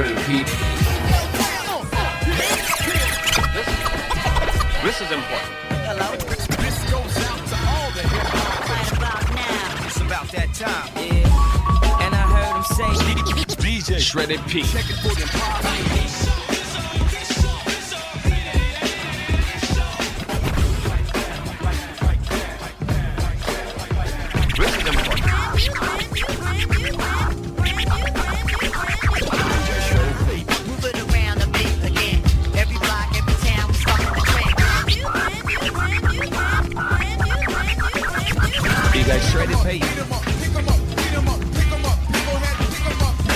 Shredded Peak. This is important. Hello? This goes out to all the hip hop. Right about now. It's about that time. Yeah. And I heard him say, DJ Shredded Peak. Check it for the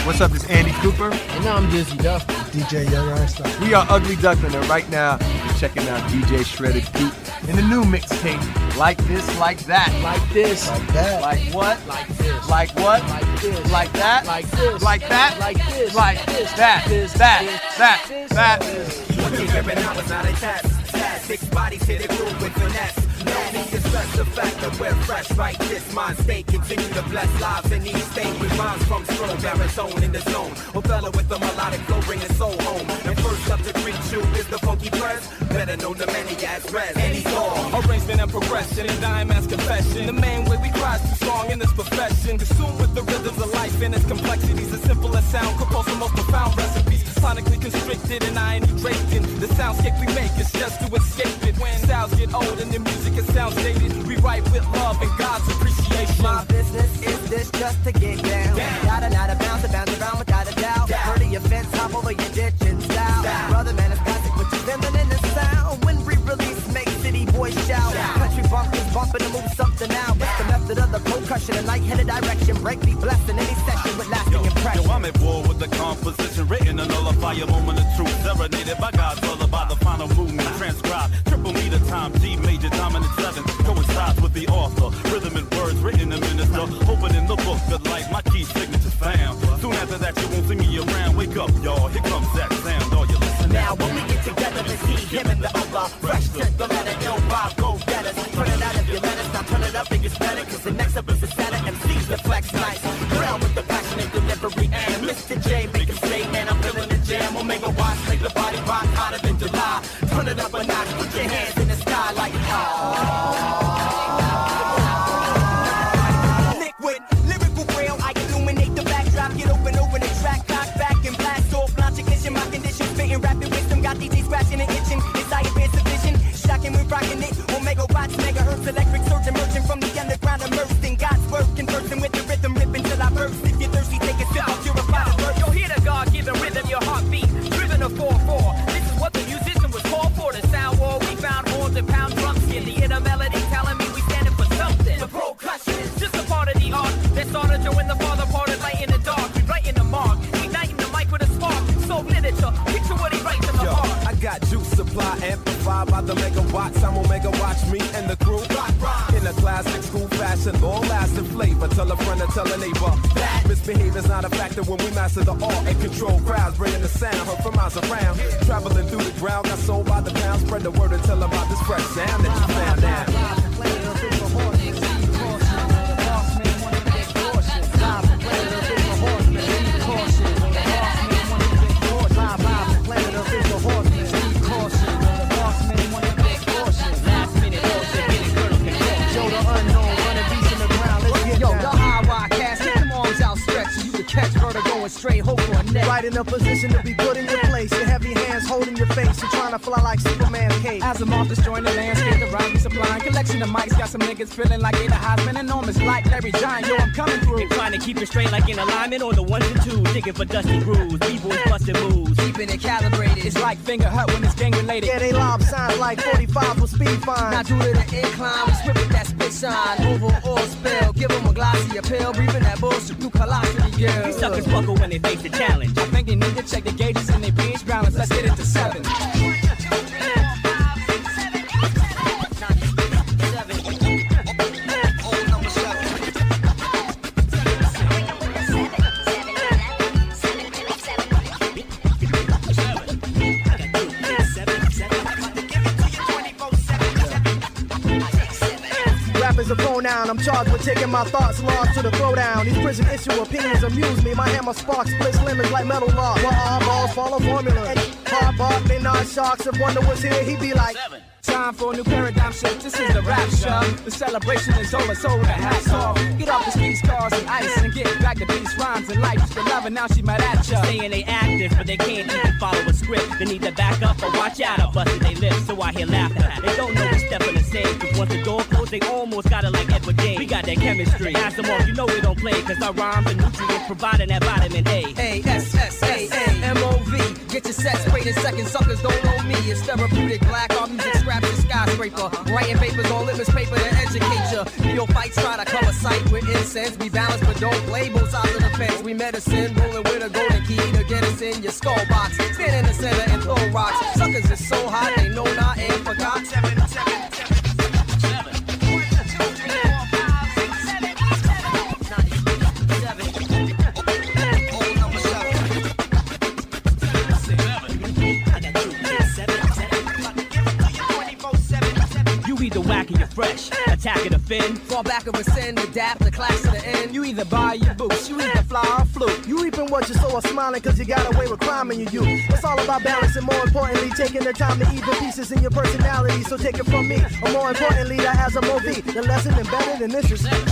What's up, this Andy Cooper. And now I'm Dizzy Duff. DJ Young Einstein. We are Ugly Duckling, and right now you're checking out DJ Shredded Goop in the new mixtape, Like This, Like That. Like this. Like that. Like what? Like this. Like what? Like this. Like that. Like this. Like that. Like this. Like that. That. That. That. Six bodies hit a groove with finesse. No need to stress the fact that we're fresh. Right this mind state, continue to bless lives in these states. With rhymes from slow baritone in the zone. Opella with the melodic flow, bring the soul home. And first up to greet you is the funky press. Better known to many as Res. And he's all arrangement and progression and dime as confession. The main way we rise too strong in this profession. Consumed with the rhythms of life and its complexities. As simple as sound, compose the most profound recipes. Sonically constricted and irony draped in. The soundscape we make is just to escape it. When styles get old and the music is sound dated, we write with love and God's appreciation. My business is this just to get down. Got a lot of bounce around without a doubt. Heard of your fence, hop over your ditch and style. Brother man is classic with your feminine and sound. When we release, make city boys shout. Country bump is bumping and move something out. It's the method of the percussion and light-headed direction. Break me blessed in any session with lasting impression. Yo, I'm at war with the composition written and all by a moment of truth, serenaded by God's lullaby, the final movement transcribed, triple meter time, G major dominant seven, coincides with the author, rhythm and words written in minister, open in the book of life, my key signature found, soon after that you won't see me around, wake up y'all, here comes that sound, all you listen now, when we get together to see him and the other, fresh to the letter, ill vibe, go better, turn it out if you let us, now turn it up and it's better, cause the next up is the Santa, MCs the flex nice, ground with the passion and delivery, and Mr. J make him say, man, I'm feeling jam will make a watch, make the body rock hotter than July. Turn it up a notch, put your hands in the sky like oh. Liquid, lyrical realm, I illuminate the backdrop. Get open, open the track, cock back and blast off. Logic is in my condition, spitting rapid wisdom. Got DJs scratching and itching, it's I have insufficient. Shocking, we're rocking it. Omega watch, megahertz, electric surge emerging from the underground, immersed in God's word, conversing with the rhythm, ripping till I burst. If you're thirsty, take a sip, I'll purify the word. You'll hear the God give the rhythm, your heartbeat. A 4-4. This is what the musician was called for. The sound wall, we found horns and pound drums in the inner melody, telling me we standing for something. The percussion is just a part of the art that started to win the farther part of light in the dark. We right in the mark, igniting the mic with a spark. So literature, picture what he writes in the heart. I got juice supply amplified by the megawatts. I'm Omega watch me and the crew rock. In a classic school fashion, all lasting flavor. Tell a friend or tell a neighbor that misbehavior's not a factor when we master the art and control crowds, bringing the sound heard from miles around. Traveling through the ground, got sold by the pound. Spread the word and tell them about this fresh sound that you found now. Straight hope on neck. Right in a position to be good in your place. Your heavy hands holding your face. You're trying to fly like Superman's cape. As I'm off, destroying the landscape, the rhyme supplying. Collection of mics, got some niggas feeling like Edith Hosmer. Enormous like Larry Giant, yo, I'm coming through. Inclined to keep it straight like in alignment on the ones and twos. Digging for dusty grooves, B-boys busting moves. Keeping it calibrated. It's like finger hut when it's gang related. Yeah, they lob signs like 45 for speed fine. Now due to the incline, we script with that spit shine. Over all spell, give them a glossy appeal. Breathing that bullshit through colossity, yeah. These suckers buckle when they face the challenge. I think they need to check the gauges and they pH balance. Let's get it to 7. 1, 2, 3, 4, 5, 6, 7, 8, 9, 7. Old number 7. Rappers are phone out. down. I'm charged with taking my thoughts lost to the throwdown. These prison issue opinions amuse me. My hammer sparks, splits lemons like metal law. While our balls follow formula. Hard-barked and non-sharks. If Wonder was here, he'd be like... Seven. Time for a new paradigm shift, this is the rap show. The celebration is over, so the hat's off. Get off the streets, cars, and ice, and get back to these rhymes and life. The love, and now she mad at ya. Saying they active, but they can't even follow a script. They need to back up or watch out, or busted they lips, so I hear laughter. They don't know what's stepping the same, cause once the door closed, they almost got it like Edward James. We got that chemistry. Ask them off, you know we don't play, cause our rhymes and nutrients providing that vitamin A. A-S-S-A-M-O-V. Get your set straight in seconds, suckers don't know me. It's therapeutic, black, our music scrap. The skyscraper, writing papers on litmus paper to educate ya. Neophytes try to cover sight with incense. We balance but don't play both sides of the fence. We medicine, rolling with a golden key to get us in your skull box. Stand in the center and throw rocks. Suckers is so hot they know not and forgot. Fresh, attack it a fin, fall back of a sin, adapt the class to the end. You either buy your boots, you either fly or fluke. You reaping what you sow or smiling cause you got away with crime in your youth. It's all about balance and more importantly, taking the time to eat the pieces in your personality. So take it from me, or more importantly, that has a movie. The lesson embedded in this respect.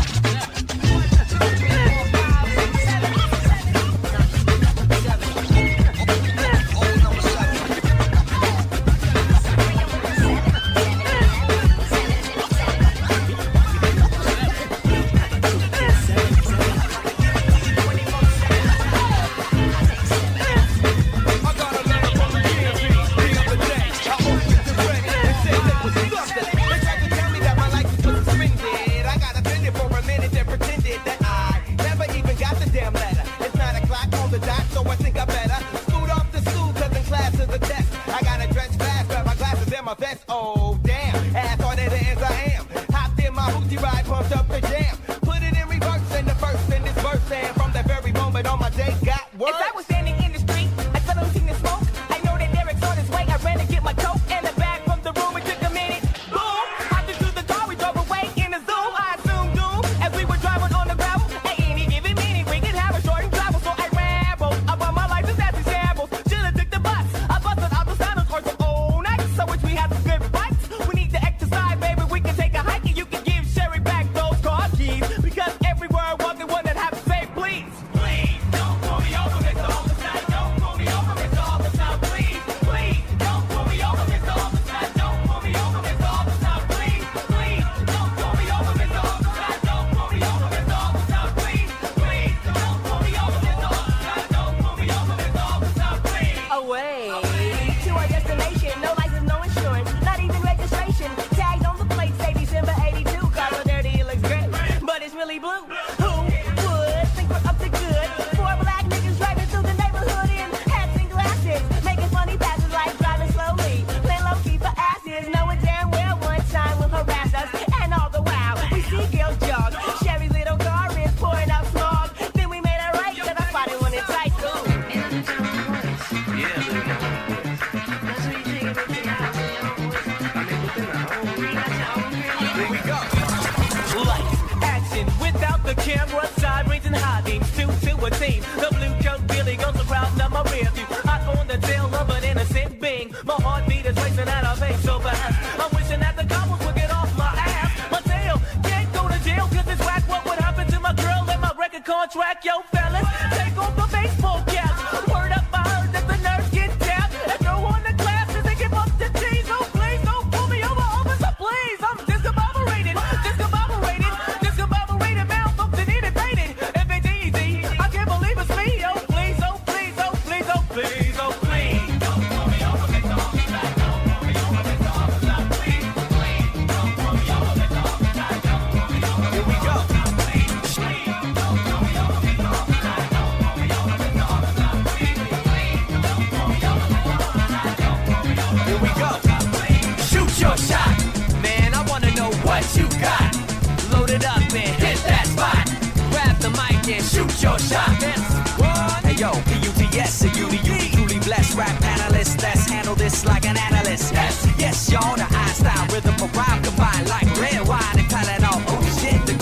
Yes, y'all, the eye style, rhythm, a rhyme combined like red wine and Tylenol. Oh shit, the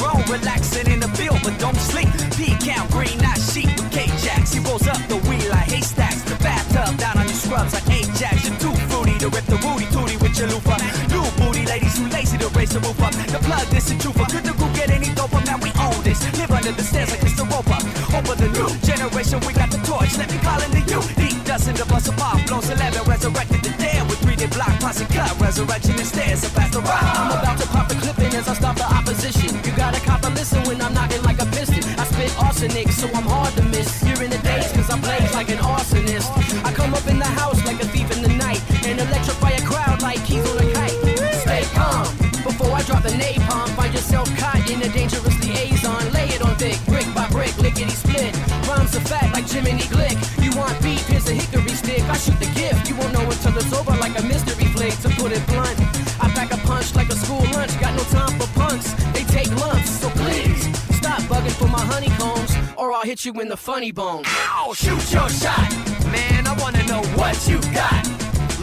rip the Rudy Tootie with your loofah. New booty ladies who lazy to raise the roof up. The plug this and trooper. Could the group get any doper? Now we own this. Live under the stairs like Mr. Roper. Over the new generation, we got the torch. Let me call in the UD. Dozens of us are mob blows 11, resurrected the dead with 3D block, posse cut, resurrection and stairs. So fast around. I'm about to pop the clipping as I stop the opposition. You gotta cop and listen when I'm knocking like a piston. I spit arsenic, so I'm hard to miss. You're in the days, cause I'm blazed like an arsonist. I come up in the house like a thief in the night and electrify a crowd like keys on a kite. Stay calm before I drop the napalm. Find yourself caught in a dangerous liaison. Lay it on thick, brick by brick, lickety split. Rhymes are fat like Jiminy Glick. You want beef? Here's a hickory stick. I shoot the gift. You won't know until it's over like a mystery flick. To put it blunt, I pack a punch like a school lunch. Got no time for punks. They take lumps, so please stop bugging for my honeycombs, or I'll hit you in the funny bone. Ow, shoot your shot, man. I wanna know what you got.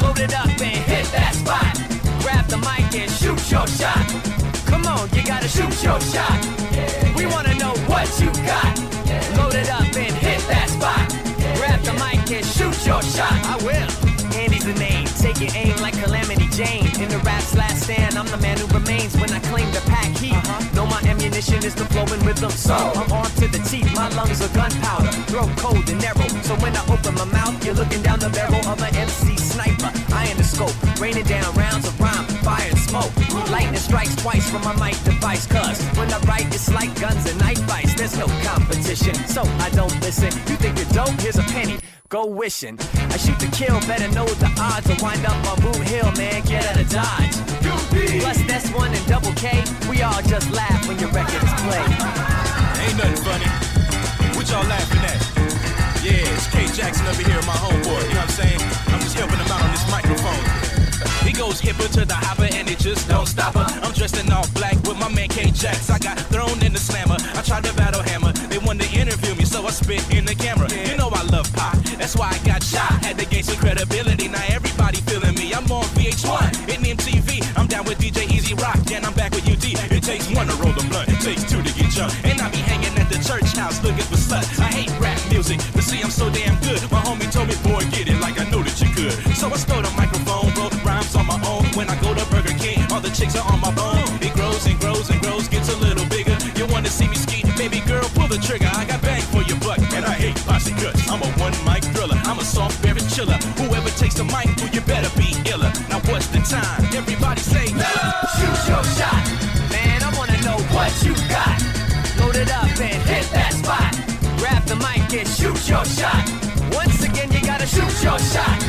Load it up and hit that spot. Grab the mic and shoot your shot. Come on, you gotta shoot your shot. We wanna know what you got. Load it up and hit that spot. Grab the mic and shoot your shot. I will. Andy's the name, take your aim like Calamity Jane. In the rap's last stand, I'm the man who remains when I claim the pack heat. Know my ammunition is the flowing rhythm, so I'm armed to the teeth, my lungs are gunpowder. Throat cold and narrow, so when I open my mouth, you're looking down the barrel of an MC sniper. Eye in the scope, raining down rounds of rhyme, fire and smoke. Lightning strikes twice from my mic device, cause when I write, it's like guns and knife fights. There's no competition, so I don't listen. You think you're dope? Here's a penny. Go wishing. I shoot to kill, better know the odds. I wind up on Boot Hill, man, get out of Dodge. Plus S1 and Double K, we all just laugh when your records play. Ain't nothing funny. What y'all laughing at? Yeah, it's K. Jackson over here, my homeboy. You know what I'm saying? I'm just helping him out on this microphone. He goes hipper to the hopper and it just don't stop her. I'm dressed in all black with my man K-Jax. I got thrown in the slammer. I tried to battle hammer. They wanted to interview me, so I spit in the camera. You know I love pop, that's why I got shot. Had to gain some credibility, now everybody feeling me. I'm on VH1 in MTV. I'm down with DJ Easy Rock, and I'm back with UD. It takes one to roll the blunt, it takes two to get drunk. And I be hanging at the church house looking for sluts. I hate rap music, but see I'm so damn good. My homie told me, boy, get it like I know that you could. So I stole the microphone, bro. Rhymes on my own. When I go to Burger King, all the chicks are on my bone. It grows and grows and grows, gets a little bigger. You wanna see me skeet? Baby girl, pull the trigger. I got bang for your buck, and I hate posse cuts. I'm a one-mic thriller, I'm a soft berry chiller. Whoever takes the mic, well, you better be iller. Now what's the time? Everybody say, no! Shoot your shot, man, I wanna know what you got. Load it up and hit that spot. Grab the mic and shoot your shot. Once again, you gotta shoot your shot.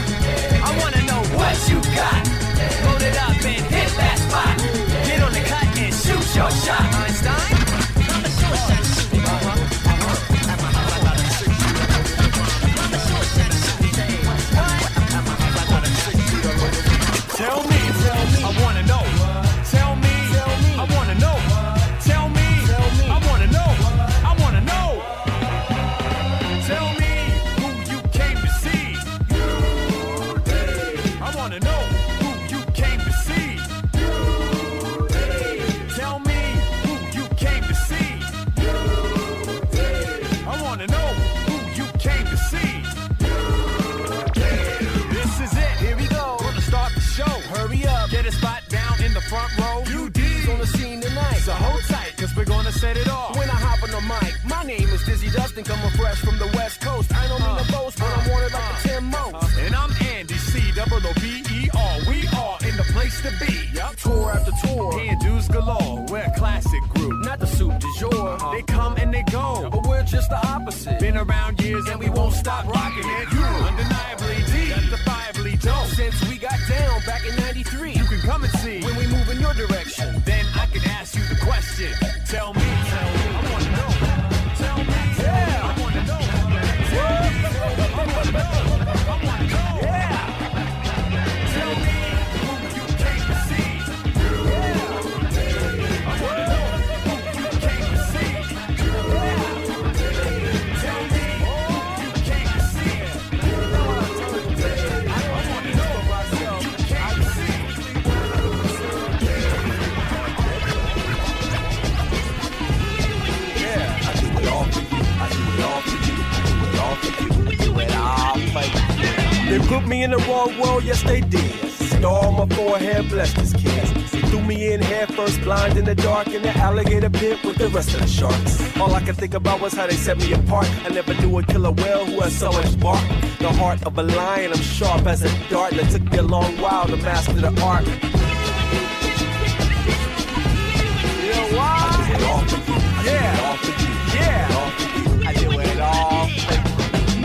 I wanna know what you got. Load it up and hit that spot. Get on the cut and shoot your shot. Einstein, I'm a short shot shooting. I'm a short shot shooting. What? Tell me, I wanna know. Tell me, I wanna know. Tell me, I wanna know. I wanna know. Tell me who you came to see. I wanna know who you came to see. Tell me who you came to see. I wanna know who you came to see. This is it, here we go. Gonna start the show. Hurry up, get a spot down in the front row. UD's on the scene tonight, so hold tight, cause we're gonna set it off. When I hop on the mic, my name is Dizzy Dustin, coming fresh from the West Coast. I don't mean the boast, but I'm wanted like the 10 most. And I'm Andy C-double-O-B-E-R. We are in the place to be. Tour after tour, here dudes galore. We're a classic group, not the soup du jour. They come and they go, but we're just the opposite. Been around years and we won't stop rocking it. You undeniably D, justifiably dope. Since we got down back in 93, you can come and see when we move in your direction. Then I can ask you the question. Tell me, I wanna know. Tell me, yeah, I wanna know. I wanna know. Yeah. They put me in the wrong world, yes they did. star on my forehead, bless this kid. He threw me in head first, blind in the dark, in the alligator pit with the rest of the sharks. All I could think about was how they set me apart. I never knew a killer well who had so much bark. The heart of a lion, I'm sharp as a dart, and it took me a long while to master the art.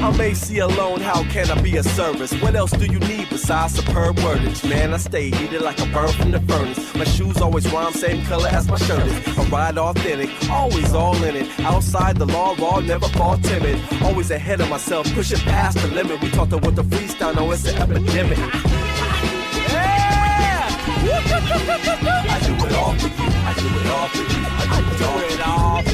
I'm AC alone, how can I be a service? What else do you need besides superb wordage? Man, I stay heated like a bird from the furnace. My shoes always rhyme, same color as my shirt is. I ride authentic, always all in it. Outside the law, raw, never fall timid. Always ahead of myself, pushing past the limit. We talked about the freestyle, now it's an epidemic. Yeah! I do it all for you, I do it all for you, I do it all for you.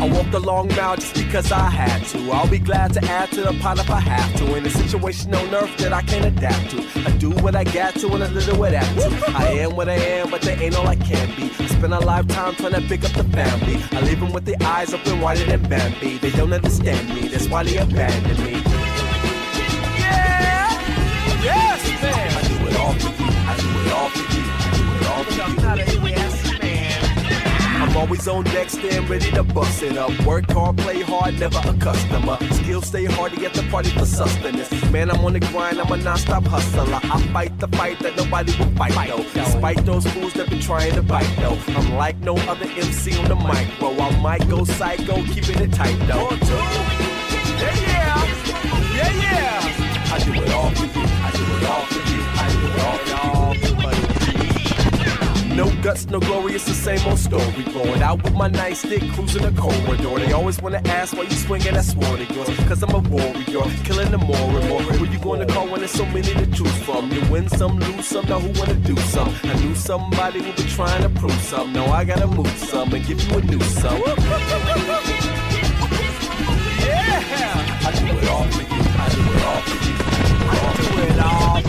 I walked the long mile just because I had to. I'll be glad to add to the pot if I have to. In a situation on earth that I can't adapt to, I do what I got to and a little of that too. I am what I am, but they ain't all I can be. I spend a lifetime trying to pick up the family. I leave them with their eyes open wider than Bambi. They don't understand me, that's why they abandon me. Yeah! Yes, man! I do it all for you, I do it all for you, I do it all for you. I'm not an ass man. I'm always on deck, stand ready to bust it up. Work hard, play hard, never a customer. Still stay hardy at the party for sustenance. Man, I'm on the grind, I'm a non-stop hustler. I fight the fight that nobody will fight, though. Despite those fools that been trying to bite, though. I'm like no other MC on the mic, bro. I might go psycho, keeping it tight, though. Yeah, yeah, yeah, yeah. I do it all for you, I do it all for you, I do it all for you. No guts, no glory, it's the same old story, boy. Out with my nightstick, cruising the corridor. They always wanna ask why you swinging that sword of yours. Cause I'm a warrior, killing them more and more. Who you gonna call when there's so many to choose from? You win some, lose some, now who wanna do some? I knew somebody who be trying to prove some. Now I gotta move some and give you a new some. Yeah! I do it all for you, I do it all for you, I do it all for you.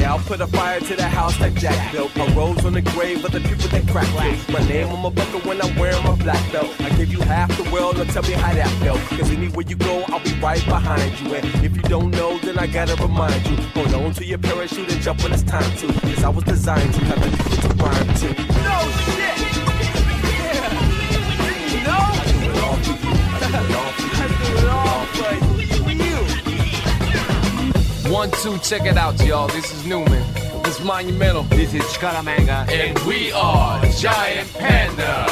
Yeah, I'll put a fire to the house that Jack built. My rose on the grave of the people that crack it. My name on my bucket when I'm wearing my black belt. I give you half the world, now tell me how that felt. Cause anywhere you go, I'll be right behind you. And if you don't know, then I gotta remind you. Hold on to your parachute and jump when it's time to. Cause I was designed to have a people to rhyme to. No shit! Yeah! You know? I do it all for you. I do it all for you. 1, 2, check it out, y'all. This is Newman. This is Monumental. This is ChikaraManga. And we are Giant Panda.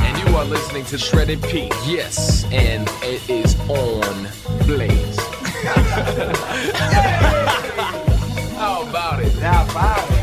And you are listening to Shredded Peak. Yes, and it is on Blaze. How about it? How about it?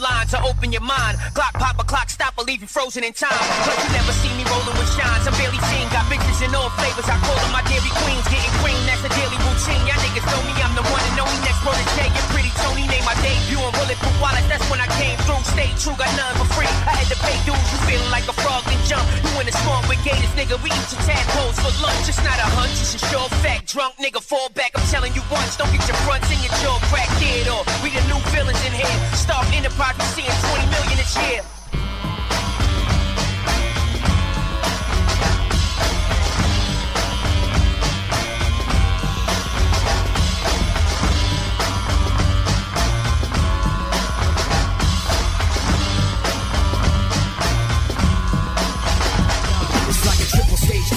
Lines to open your mind. Clock pop a clock stop or leave you frozen in time. Plus you never see me rolling with shines. I'm barely seen. Got bitches in all flavors. I call them my dairy queens. Getting green, that's a daily routine. nigga, we eat your tadpoles for lunch. It's not a hunch, it's a sure fact. Drunk nigga, fall back, I'm telling you once. Don't get your fronts in your jaw cracked, kid. Or we the new villains in here. Stop enterprise, we seeing 20 million this year.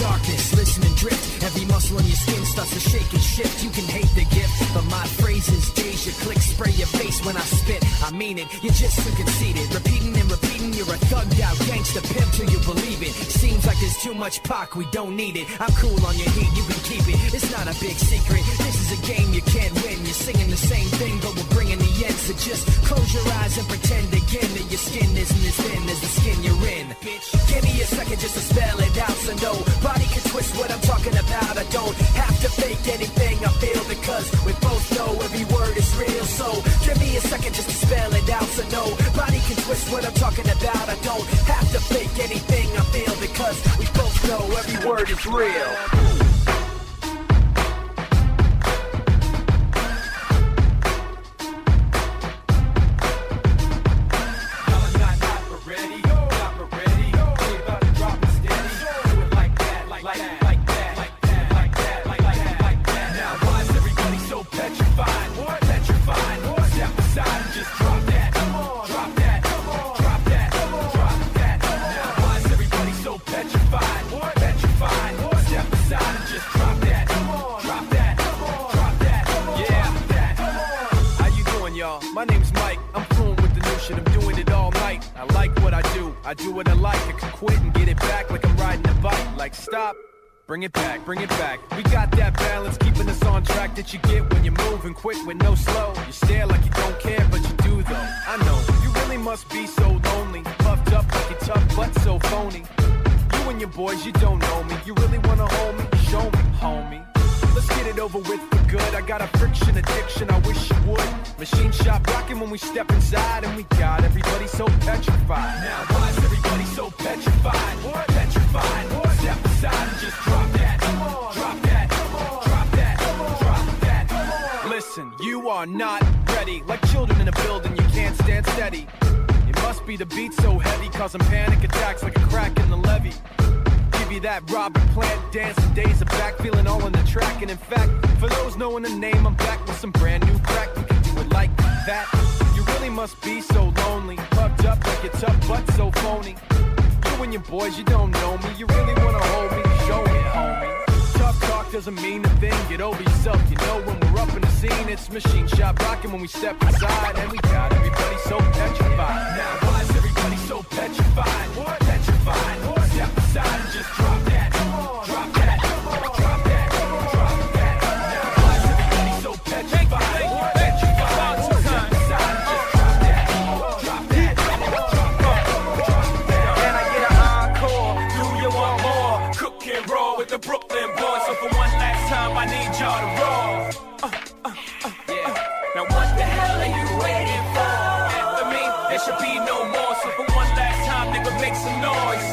Darkness, listen and drift. Every muscle in your skin starts to shake and shift. You can hate the gift, but my phrases, days, your clicks spray your face when I spit. I mean it, you're just too conceited. Repeating and repeating, you're a thugged out gangster pimp till you believe it. Seems like there's too much Pac, we don't need it. I'm cool on your heat, you can keep it. It's not a big secret, this is a game you can't win. You're singing the same thing, but we're bringing the end. So just close your eyes and pretend again that your skin isn't as thin as the skin you're in. Bitch, give me a second just to spell it out so no body can twist what I'm talking about. I don't have to fake anything I feel, because we both know every word is real. So give me a second just to spell it out so nobody can twist what I'm talking about. I don't have to fake anything I feel, because we both know every word is real. I do what I like, I can quit and get it back like I'm riding a bike. Like stop, bring it back, bring it back. We got that balance, keeping us on track that you get when you're moving quick with no slow. You stare like you don't care, but you do though. I know, you really must be so lonely. Puffed up like you're tough, but so phony. You and your boys, you don't know me. You really wanna hold me, show me, homie. Let's get it over with for good. I got a friction addiction, I wish you would. Machine shop rocking when we step inside, and we got everybody so petrified. Now why is everybody so petrified? What? Petrified. What? Step aside and just drop that. Come on. Drop that. Come on. Drop that. Come on. Drop that. Come on. Listen, you are not ready. Like children in a building, you can't stand steady. It must be the beat so heavy, causing panic attacks like a crack in the levee. That Robert Plant dancing days are back, feeling all on the track. And in fact, for those knowing the name, I'm back with some brand new crack. We can do it like that. You really must be so lonely, puffed up like you're tough, but so phony. You and your boys, you don't know me. You really wanna hold me, show me, homie. Tough talk doesn't mean a thing. Get over yourself, you know. When we're up in the scene, it's machine shop rocking when we step inside, and we got everybody so petrified. Now why is everybody so petrified? What? Petrified. What? Step aside and just drop that. Come on. Drop that. Come on. Drop that. Come on. Drop that. Now why is everybody so petrified? Petrified. Step aside and just drop that. Drop that. Drop that. Drop that. Can I get an encore? Do you want more? Cook and roll with the Brooklyn boys. So for one last time, I need y'all to roll. Yeah. Now what the hell are you waiting for? After me, there should be no more. So for one last time, nigga, make some noise.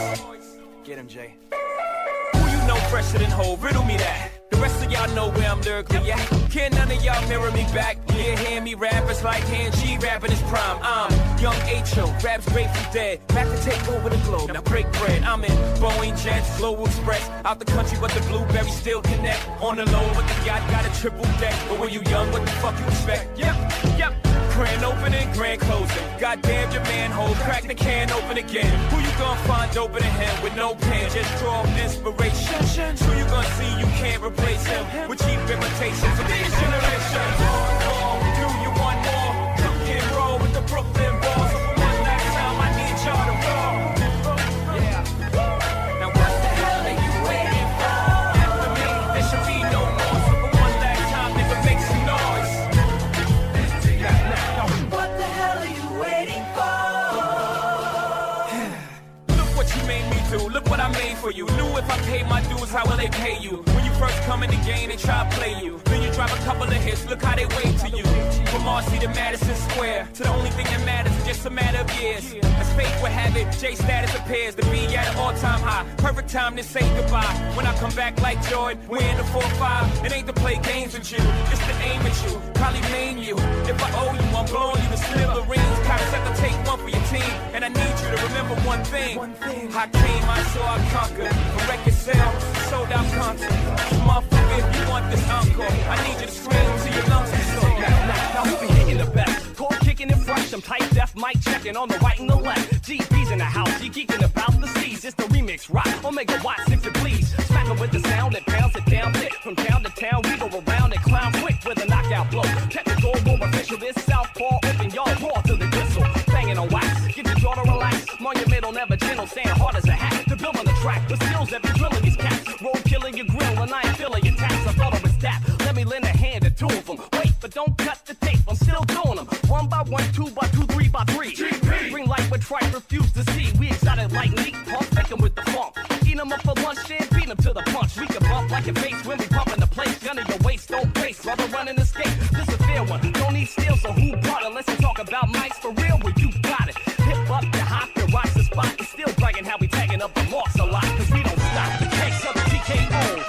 Get him, Jay. Who you know fresher than whole? Riddle me that. The rest of y'all know where I'm lyrically at. Can none of y'all mirror me back? Yeah, hear me rap, it's like hand G rapping his prime. I'm young H.O., raps grateful dead. Back to take over the globe, now break bread. I'm in Boeing Jets, Global Express. Out the country, but the blueberries still connect. On the low, but the yacht got a triple deck. But when you young, what the fuck you expect? Yep. Grand opening, grand closing. Goddamn your manhole, crack the can open again. Who you gonna find open a hand with no pen? Just draw inspiration. Who you gonna see you can't replace him with cheap imitations of these generations? Do you want more? Cook and roll with the Brooklyn Balls. For one last time, I need y'all to roll. Yeah. Now what the hell are you waiting for? After me, there should be no more. So for one last time, nigga, make some noise. What the hell are you waiting for? Look what you made me do. Look what I made for you. Knew if I paid my dues, how will they pay you? First come in the game, they try to play you. Then you drive a couple of hits, look how they wait to you. For from Marcy to Madison Square, to the only thing that matters is just a matter of years. As fate would have it, J status appears to be at an all-time high. Perfect time to say goodbye. When I come back like Jordan, we're in the 4-5. It ain't to play games with you, it's to aim at you, probably maim you. If I owe you, I'm blowing you to smithereens. Cops have to take one for your team, and I need you to remember one thing. I came, I saw, I conquered. The record sale, sold out concert. Motherfucker, if you want this encore, I need you to scream till your lungs are sore. Now who be hitting the best? Core kicking and fresh, I'm tight, deaf, mic checking on the right and the left. GP's in the house, you geeking about the seas. It's the remix rock, Omega Watts if you please. Smacking with the sound that pounds it down thick. From town to town, we go around and clown quick with a knockout blow. Technical, boom, official, this southpaw, open y'all raw to the whistle. Banging on wax, get your jaw to relax. Monumental, never gentle, staying hard as a hat. The build on the track, the skills that be drilling these cats. Road killing your grill, and I ain't feeling your tax. I thought I was that. Let me lend a hand to two of them. Wait, but don't cut the tape, I'm still doing them. 1 by 1, 2 by 2, 3 by 3. GP. Bring light with tripe, refuse to see. We excited like meat, pump, take 'em with the funk. Eat 'em up for lunch and beat 'em to the punch. We can bump like a bass when we pump in the place. Gun in your waist, don't race, rubber running the skate. This a fair one, don't need steel, so who brought it? Let's talk about mics for real, well you got it. Hip up, the hop, the rocks, the spot. And still bragging how we tagging up the marks a lot. Cause we don't stop, the cakes of the TKO.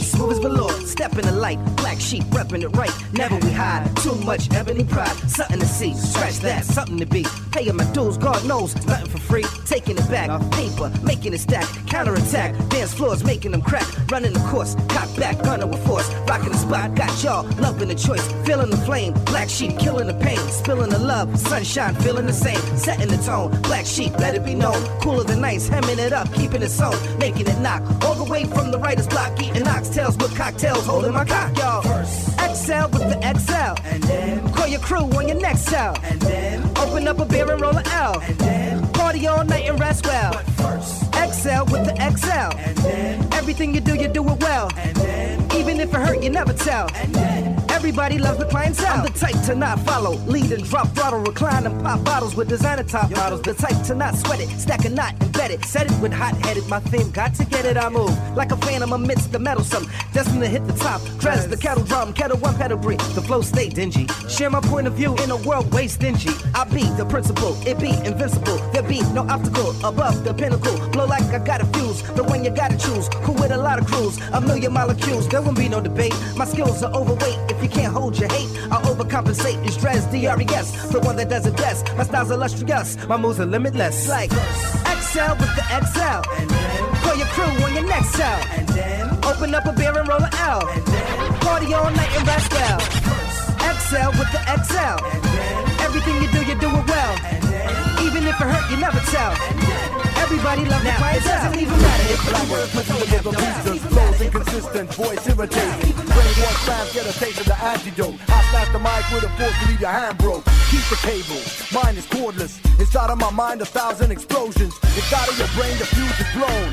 Smooth as velour, step in the light. Black Sheep, reppin' it right, never we hide. Too much ebony pride, something to see. Scratch that, something to be. Paying my dues, God knows, nothing for free. Taking it back, paper, making it stack. Counterattack, dance floors, making them crack. Running the course, cock back, gunner with force. Rocking the spot, got y'all, loving the choice. Feeling the flame, Black Sheep, killing the pain. Spilling the love, sunshine, feeling the same. Setting the tone, Black Sheep, let it be known. Cooler than ice, hemming it up, keeping it sewn. Making it knock, all the way from the writer's block. Eating oxtails with cocktails, holding my cock, y'all. XL with the XL. And then call your crew on your next cell. And then open up a beer and roll an L. And then party all night and rest well. But first, XL with the XL. And then everything you do it well. And then even if it hurt, you never tell. And then everybody loves the clientele. I'm the type to not follow, lead and drop throttle, recline and pop bottles with designer top models. The type to not sweat it, stack a knot and bet it. Set it with hot-headed, my theme, got to get it, I move. Like a phantom amidst the meddlesome, destined to hit the top. Dress the kettle drum, kettle one, pedal breathe. The flow stay dingy, share my point of view in a world way stingy. I be the principal, it be invincible. There be no obstacle above the pinnacle. Blow like I got a fuse, the one you gotta choose. Who with a lot of crews, a million molecules. There won't be no debate, my skills are overweight. If you can't hold your hate, I'll overcompensate. It's Res, D-R-E-S, the one that does it best. My style's illustrious, my moves are limitless. Like XL with the XL. And then call your crew on your next cell. And then open up a beer and roll an L. And then party all night and rest well. XL with the XL. And then everything you do it well. And then even if it hurt, you never tell. And then everybody loves now, it doesn't even matter if I were a the reasons, flows inconsistent, voice irritating. Brainwash fans get a taste of the antidote. I slap the mic with a fork to leave your hand broke. Keep the cable, mine is cordless. Inside of my mind 1,000 explosions. Inside of your brain the fuse is blown.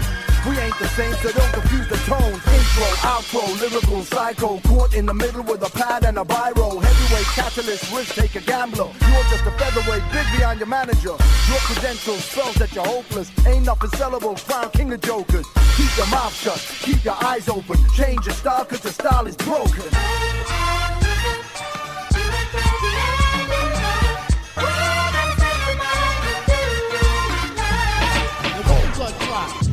We ain't the same, so don't confuse the tones. Intro, outro, lyrical, psycho. Caught in the middle with a pad and a biro. Heavyweight, catalyst, risk taker, gambler. You're just a featherweight, big behind your manager. Your credentials, spells that you're hopeless. Ain't nothing sellable, crown king of jokers. Keep your mouth shut, keep your eyes open. Change your style, cause your style is broken.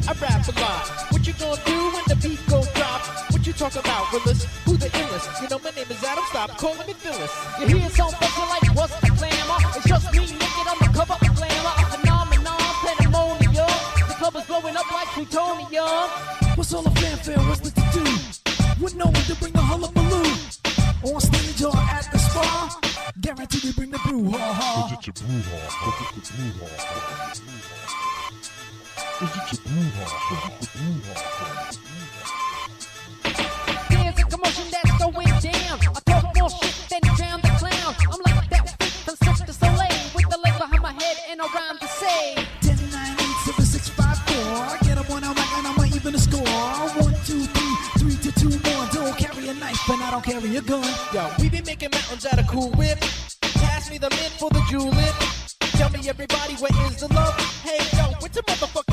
I rap a lot. What you gonna do when the beat go drop? What you talk about, Willis? Who the illest? You know my name is Adam, stop calling me Phyllis. You hear it so fucking like, what's the glamour? It's just me naked on the cover of Glamour. Phenomenon, pandemonium. The club is blowing up like plutonium. What's all the fanfare? What's this to do? With no one to bring the hullabaloo. On stage or at the spa, guaranteed you bring the brew, ha ha. There's a commotion that's going down. I talk more shit than drown the clown. I'm like that freak from Cirque du Soleil with the leg behind my head and a rhyme to say. 10, 9, 8, 7, 6, 5, 4. I get up one out like and I might even a score. 1, 2, 3, 3 to 2, 1. Don't carry a knife, but I don't carry a gun. Yo, we be making mountains out of Cool Whip. Pass me the lid for the julep. Tell me everybody, where is the love? Hey yo, what's a motherfucker?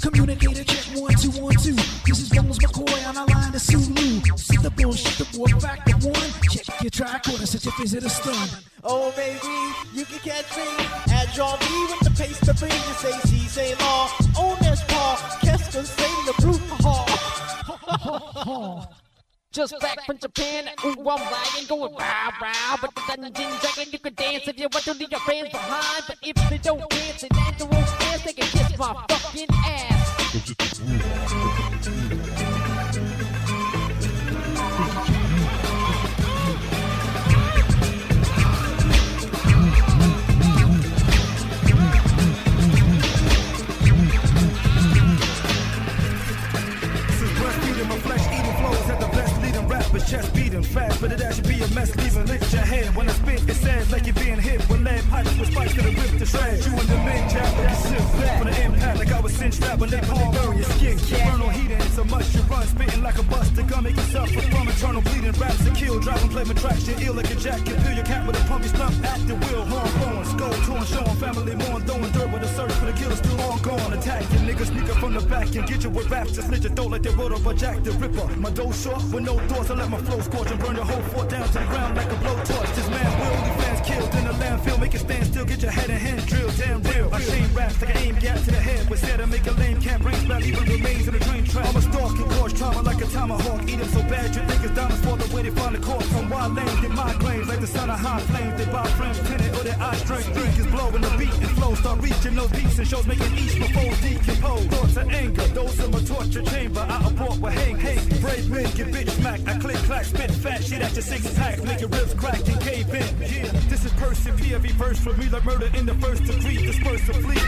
Communicator check 1, 2, 1, 2. This is Bones McCoy on our line to Sulu. Sit the bullshit, the boy back to 1. Check your tricorder, set your face at a stun. Oh baby, you can catch me at your knee with the pace to bring you say. Say law, own this paw, Keska sing the brute hall. Just back from Japan, ooh, I'm lying, going wow, wow. But the dungeon dragon, you can dance if you want to leave your friends behind. But if they don't dance, and then they won't dance, they can kiss my fucking ass. Chest beating fast, but it actually be a mess. Leaving lift your head when I spit. It sounds like you're being hit with lead pipes with spikes that rip the trash. You in the mid jack, that shit flat. For the impact, like I was cinched up when they call bury your skin. Eternal heating, so much you run, spitting like a bust. The gun make yourself from eternal bleeding raps to kill. Driving, play my tracks, you're ill like a jack. Can feel your cat with a pumpy stump at the wheel. Horn blowing, skull torn, showing family mourn, throwing dirt with a search for the killer still all gone. Attack your niggas, sneak a from the back and get you with raps. Just snitch your throat like they wrote up a Jack the Ripper. My dough short with no doors, I let my flow scorch and burn the whole fort down to the ground like a blowtorch. This man will only fans killed in the landfill. Make it stand still, get your head and hand drilled, damn real. I chain raps like I aim gap to the head. Instead I make a lame cat brain sprout, even remains in a train track. I'm a stalk and cause trauma like a tomahawk. Eat them so bad you think it's diamonds for the way they find the corpse. From wild lanes, they migraines like the sound of high flames. They buy friends, tinted or their eyes drink. Drink is blowing the beat and flow start reaching those beats and shows making each before decompose. Thoughts of anger, those in my torture chamber. I abort with hate. Brave men get bitch smacked. I click clack, spit fat shit at your six pack, make your ribs crack and cave in. Yeah, this is Percy every verse for me like murder in the first degree. Disperse the fleet.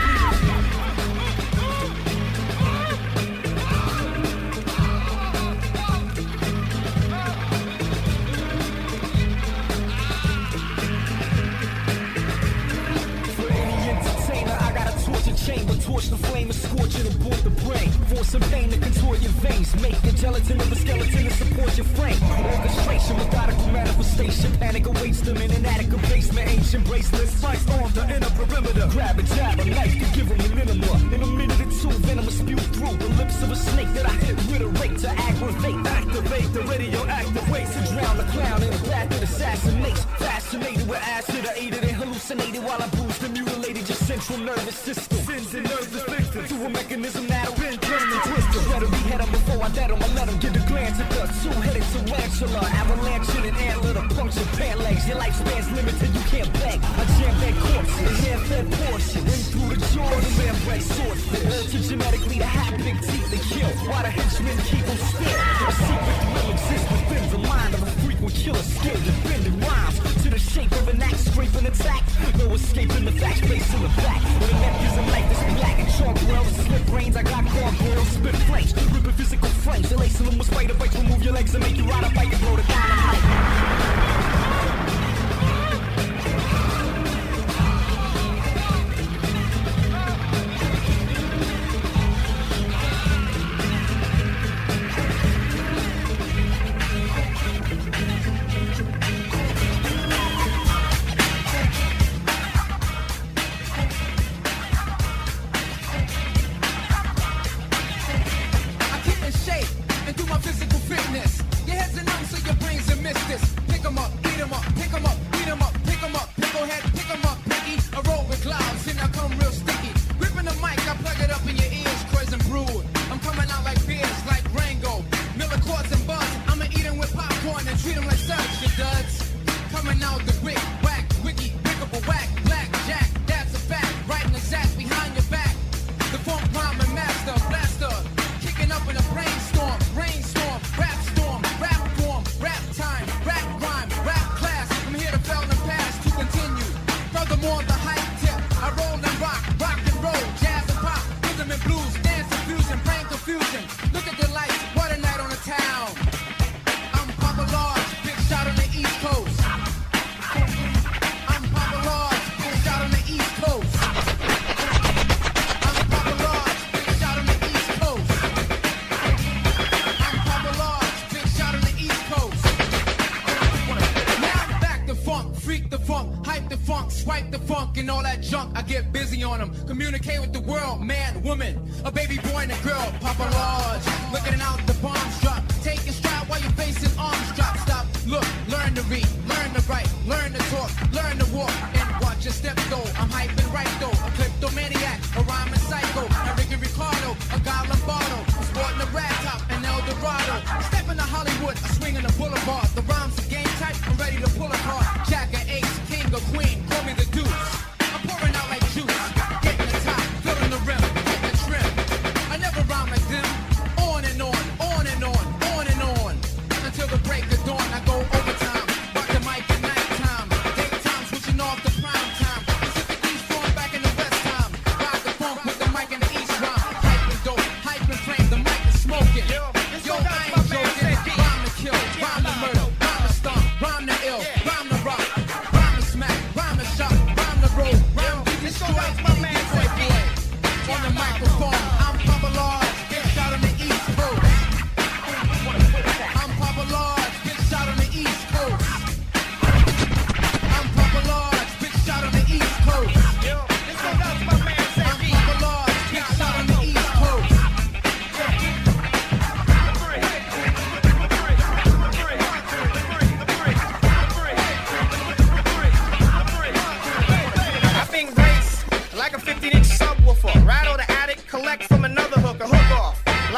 Torch the flame and scorch it and board the brain. Force some pain to contour your veins. Make the gelatin of a skeleton to support your frame. Orchestration, methodical manifestation. Panic awaits them in an attic of basement. Ancient bracelets, fights on the inner perimeter. Grab a jab, a knife to give them an enema. In a minute or two, venom will spew through the lips of a snake that I hit with a rake to aggravate. Activate the radioactive waste to drown the clown in a bath that assassinates. Fascinated with acid, I ate it and hallucinated while I bruised and mutilated your central nervous system. Sins and nervous victims to a mechanism that'll bend, turn, and twist them. Better be head on before I let them. I let them get a glance at the two-headed tarantula. Avalanche in an antler to puncture pant legs. Your lifespan's limited, you can't beg. I jam that corpse and hand-fed portions. In through the Jordan, man breaks swordfish. Altered genetically to happening teeth to kill. Why the henchmen keep them still? The secret will exist within the mind of a frequent killer. Skill to bending rhymes to the shape of an axe, scraping attack. No escaping the facts, face in the back. With an empties and like this black and chalk world, slip brains, I got gargoyles, spit flames, ripping physical flames, you're lacing them with spider bites, remove your legs and make you ride a bike and blow the dynamite.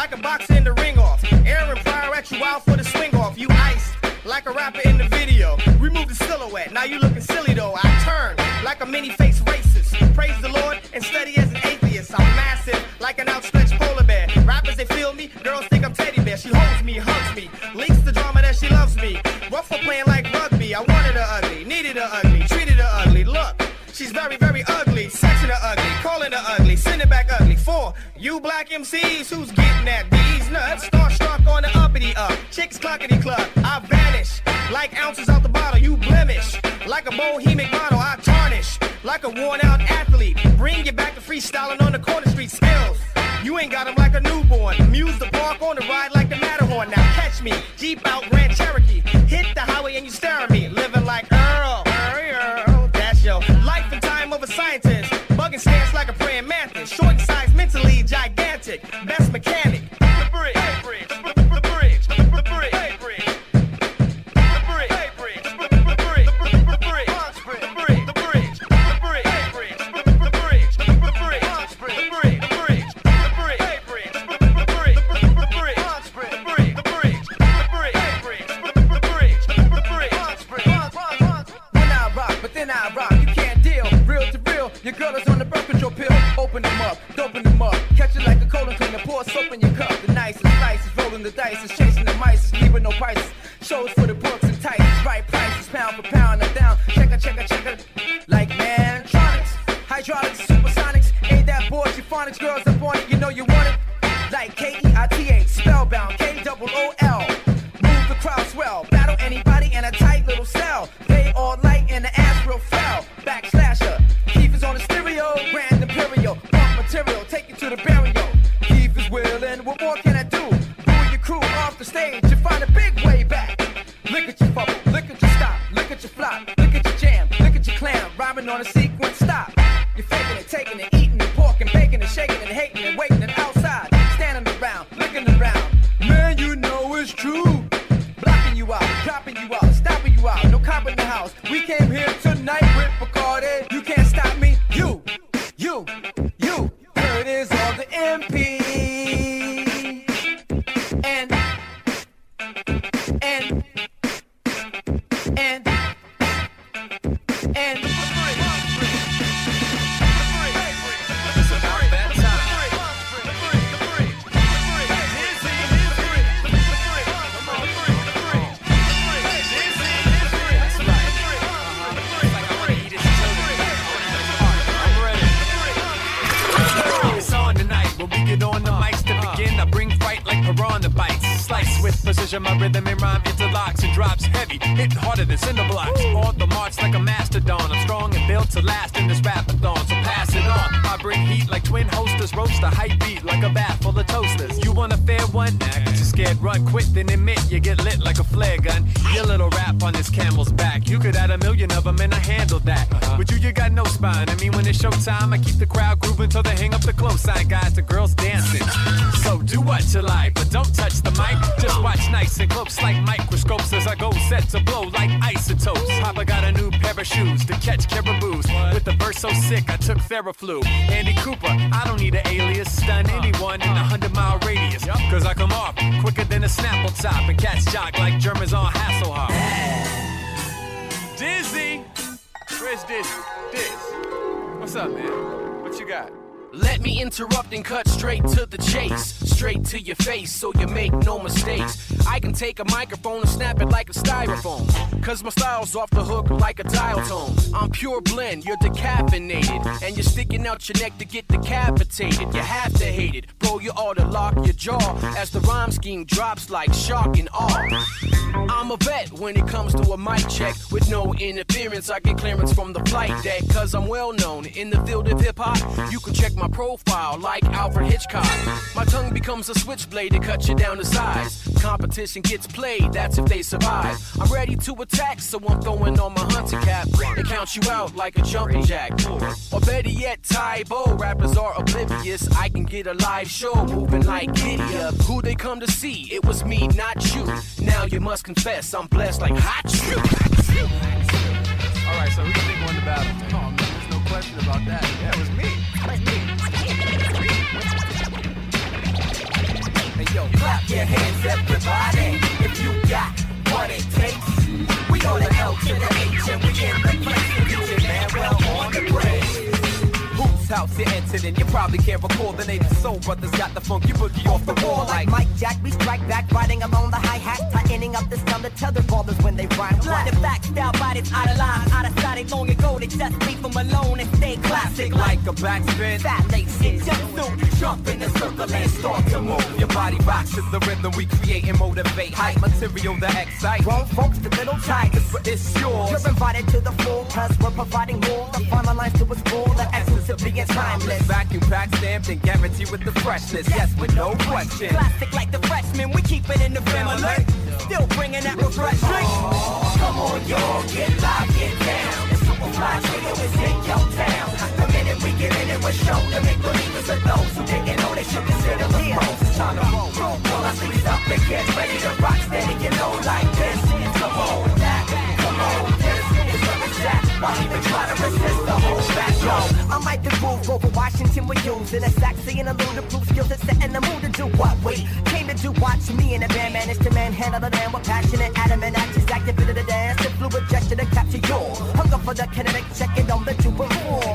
like a boxer in the ring off. Aaron Pryor at you out for the swing off. You iced like a rapper in the video. Remove the silhouette, now you looking silly though. I turn like a many-faced racist. Praise the Lord and study as an atheist. I'm massive like an outstretched polar bear. Rappers, they feel me, girls think I'm teddy bear. She holds me, hugs me, links the drama that she loves me. Rough for playing like rugby. I wanted her ugly, needed her ugly, treated her ugly. Look, she's very, very ugly. Sexing her ugly, calling her ugly, sending back ugly. For you black MCs who's getting at these nuts. Starstruck on the uppity up, chicks cluckety cluck. I vanish like ounces out the bottle. You blemish like a bohemian model. I tarnish like a worn out athlete. Bring you back to freestyling on the corner street skills. You ain't got them like a newborn. Muse the bark on the ride like the Matterhorn. Now catch me, Jeep out Grand Cherokee. Hit the highway and you stare at me. Living like Earl, that's yo. Life and time of a scientist. Bugging stance like a praying mantis. Short and size, mentally gigantic. Best mechanic. The bridge, the bridge, the bridge, the bridge. Your girl is on the birth control pill. Open them up, doping them up. Catch it like a cold and cleaner. Pour soap in your cup. The nicest slice is rolling the dice. It's chasing the mice. It's leaving no prices. Shows for the books and tights. Right prices, pound for pound. I'm down. Checker, checker, checker. Like mantronics, hydraulics, supersonics. Ain't that bored? Euphonics, girls up on it. You know you want it. Like K-E-I-T-H, spellbound. K-double-O-L. Move the crowd swell. Battle anybody in a tight little cell. They all light and the ass real fell. Backslasher. On the stereo, grand imperial, rock material, take you to the burial. Keep his will and what more can I do? Pull your crew off the stage and find a big way back. Look at your bubble, look at your stop, look at your flop, look at your jam, look at your clam, rhyming on a sequence stop. You're faking it, taking it, eating it, pork and bacon and shaking and hating and waiting and outside, standing around, looking around. Man, you know it's true. Blocking you out, dropping you out, stopping you out, no cop in the house. We came here tonight with Bacardi. You can't stop me. You, here it is on the MP. And. On the mics to begin, I bring fight like piranha bites. Slice with precision, my rhythm and rhyme interlocks and drops heavy, hitting harder than cinder blocks. On the march like a mastodon, I'm strong and built to last in this rapathon, so pass it on. I bring heat like twin hosters, roast a hype beat like a bath full of toasters. You want a fair one? Nah, cause you're scared, run, quit, then admit you get lit like a flare gun. Your little rap on this camel's back, you could add a million of them and I handle that. With you got no spine, I mean when it's showtime, I keep the crowd grooving till they hang up the close sign, guys and girls dancing. So do what you like, but don't touch the mic. Just watch nice and close like microscopes as I go set to blow like isotopes. Papa got a new pair of shoes to catch caribous. With the verse so sick, I took Theraflu. Andy Cooper, I don't need an alias. Stun anyone in a 100-mile radius. Cause I come off quicker than a Snapple top. And cats jock like Germans on Hasselhoff. Dizzy! Where's Dizzy? Diz. What's up, man? What you got? Let me interrupt and cut straight to the chase. Straight to your face so you make no mistakes. I can take a microphone and snap it like a styrofoam. Cause my style's off the hook like a dial tone. I'm pure blend, you're decaffeinated. And you're sticking out your neck to get decapitated. You have to hate it, bro, you ought to lock your jaw. As the rhyme scheme drops like shock and awe. I'm a vet when it comes to a mic check. With no interference, I get clearance from the flight deck. Cause I'm well known in the field of hip-hop. You can check my profile like Alfred Hitchcock. My tongue becomes a switchblade to cut you down to size. Competition gets played, that's if they survive. I'm ready to attack, so I'm throwing on my hunter cap and count you out like a jumping jack. Or better yet, Tybo. Rappers are oblivious. I can get a live show moving like idiot. Who they come to see? It was me, not you. Now you must confess, I'm blessed like hot shoe. Alright, so who do you think won the battle? Oh man, there's no question about that. Yeah, it was me. your hands, everybody. If you got what it takes, we go to L to the H and we in the place to get your man well on the brain. Whose house you entered in? You probably can't recall the name. The Soul Brothers got the funky boogie off the wall like Mike Jack. We strike back, riding along the hi-hat, tightening up the sound to tell the ballers when they rhyme. Like the fact, style bodies out of line, out of sight long ago. They just leave them alone and stay classic like a backspin. Fat laces, jump through, jump in the circle and start to move. Your body rocks to the rhythm we create and motivate. Hype material to excite. Wrong folks, the little tigers, but it's yours. You're invited to the full, cause we're providing more. The final lines to us full, the essence to being timeless. Vacuum pack stamped and guaranteed with the freshness. Yes, with no question. Plastic like the freshmen, we keep it in the family. Still bringing that refreshment. Oh, come on, y'all, get live, get down. The Superfly Trio is in your town. The minute we get in it, we're shown to make believers of those who didn't know they should consider us pros. It's time to roll, roll, roll our sleeves up and get ready to rock, steady, you know, like this. Come on, that, come on, this is where it's at. Why even try to resist the whole back row? I might the groove over Washington with you's in a sexy and a ludicrous skills that's setting the mood to do what we came to do. Watch me and the band manage to manhandle the man with passion and adamant actions, active bit of the dance, the fluid gesture to capture your hunger for the kinetic, check it on the jewel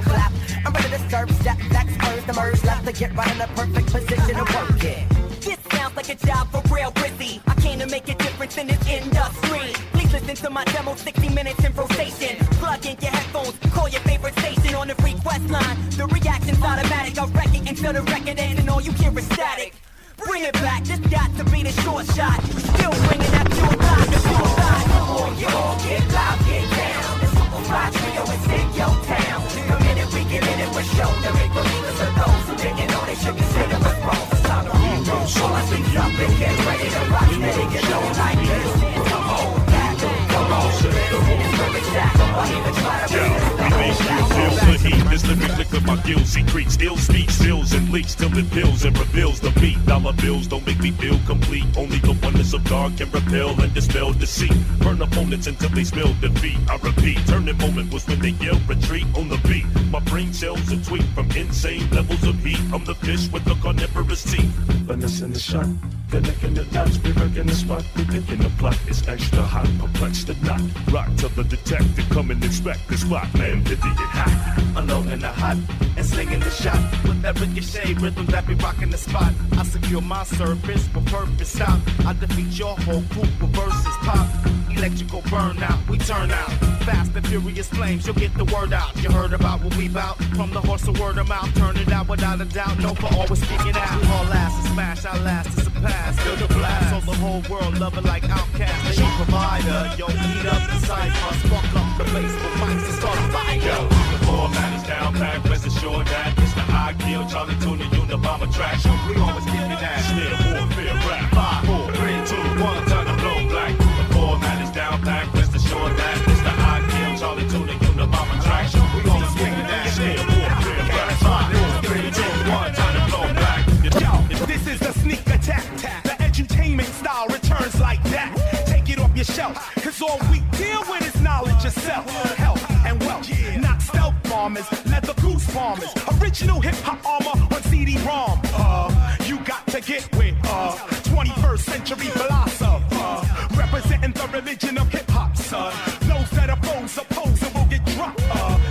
clap. I'm ready to serve, step back, spurs the merge, left to get right in the perfect position to work it. This sounds like a job for real busy. I came to make a difference in this industry. Please listen to my demo, 60 minutes in rotation. Plug in your headphones, call your favorite station on the request line. The reaction's automatic, I'll wreck it until the record ends and all you hear is static. Bring it back, this got to be the short shot. We still bringing that pure time, the pure time. Come on, y'all, get live, get down. The Superfly Trio is in your town. The minute we get in it, we're shown to make believers of those who didn't know they should consider us wrong. It's time to roll, roll, roll our sleeves up and get ready to rock. Steady, get on like this. Come on, back, come on, this is where it's at. Why even try to make this the whole back? It's the music of my gills, he creeps, still speaks, spills and leaks till it pills and reveals the beat. Dollar bills don't make me feel complete. Only the oneness of God can repel and dispel deceit. Burn opponents until they spill defeat. I repeat, turning moment was when they yell retreat on the beat. My brain cells a tweak from insane levels of heat. I'm the fish with the carnivorous teeth. Finesse in the shot, connecting the dots, we working the spot, we picking the plot. It's extra hot, perplexed to not rock till the detective come and inspect the spot. Man, did he get hot? Alone in the hot and slinging the shot with that ricochet rhythm that be rocking the spot. I secure my service with purpose. Stop. I defeat your whole group with verses pop. Electrical burnout, we turn out fast and furious flames. You'll get the word out. You heard about what we bout from the horse of word of mouth. Turn it out without a doubt. No, for always speaking out. All last to smash, our last to surpass. Still the blast, so the whole world loving like outcasts. Your provider, yo, heat up the cipher, spark up the place with mics to start a fight. Yo. Format is down packed, rest assured that it's the ideal Charlie Tune and Unabomber track. We always keep it at still warfare rap. 5, 4, 3, 2, 1, turn the blow black. The format is down packed, rest assured that it's the ideal Charlie Tune and Unabomber track. We always keep it at still warfare rap. 5, 4, 3, 2, 1, turn the blow black. Yo, this is the sneak attack. The edutainment style returns like that. Take it off your shelf, cause all we deal with is knowledge yourself. Health and wealth, not stealth bombers, leather goose bombers, original hip-hop armor on CD-ROM. You got to get with 21st century philosopher, representing the religion of hip-hop, son. Those that oppose, will get dropped.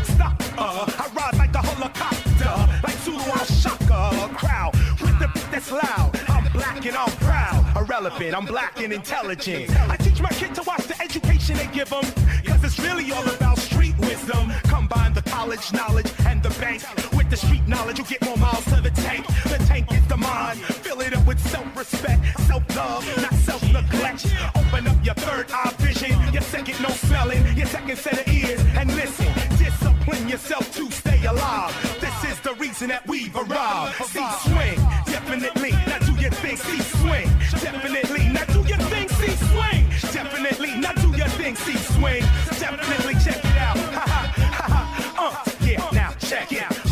Stop, I ride like the helicopter, like Zulu, I shock a crowd with the beat that's loud. I'm black and I'm proud, irrelevant, I'm black and intelligent. I teach my kid to watch the education they give them, cause it's really all about street wisdom. Combine the college knowledge and the bank with the street knowledge, you get more miles to the tank. The tank is the mind, fill it up with self-respect, self-love, not self-neglect. Open up your third eye vision, your second no smelling, your second set of ears, and listen. Discipline yourself to stay alive. This is the reason that we've arrived. See swing, definitely, now do your thing. See swing, definitely, now do your thing. See swing, definitely, now do your thing. See swing, definitely, check it out.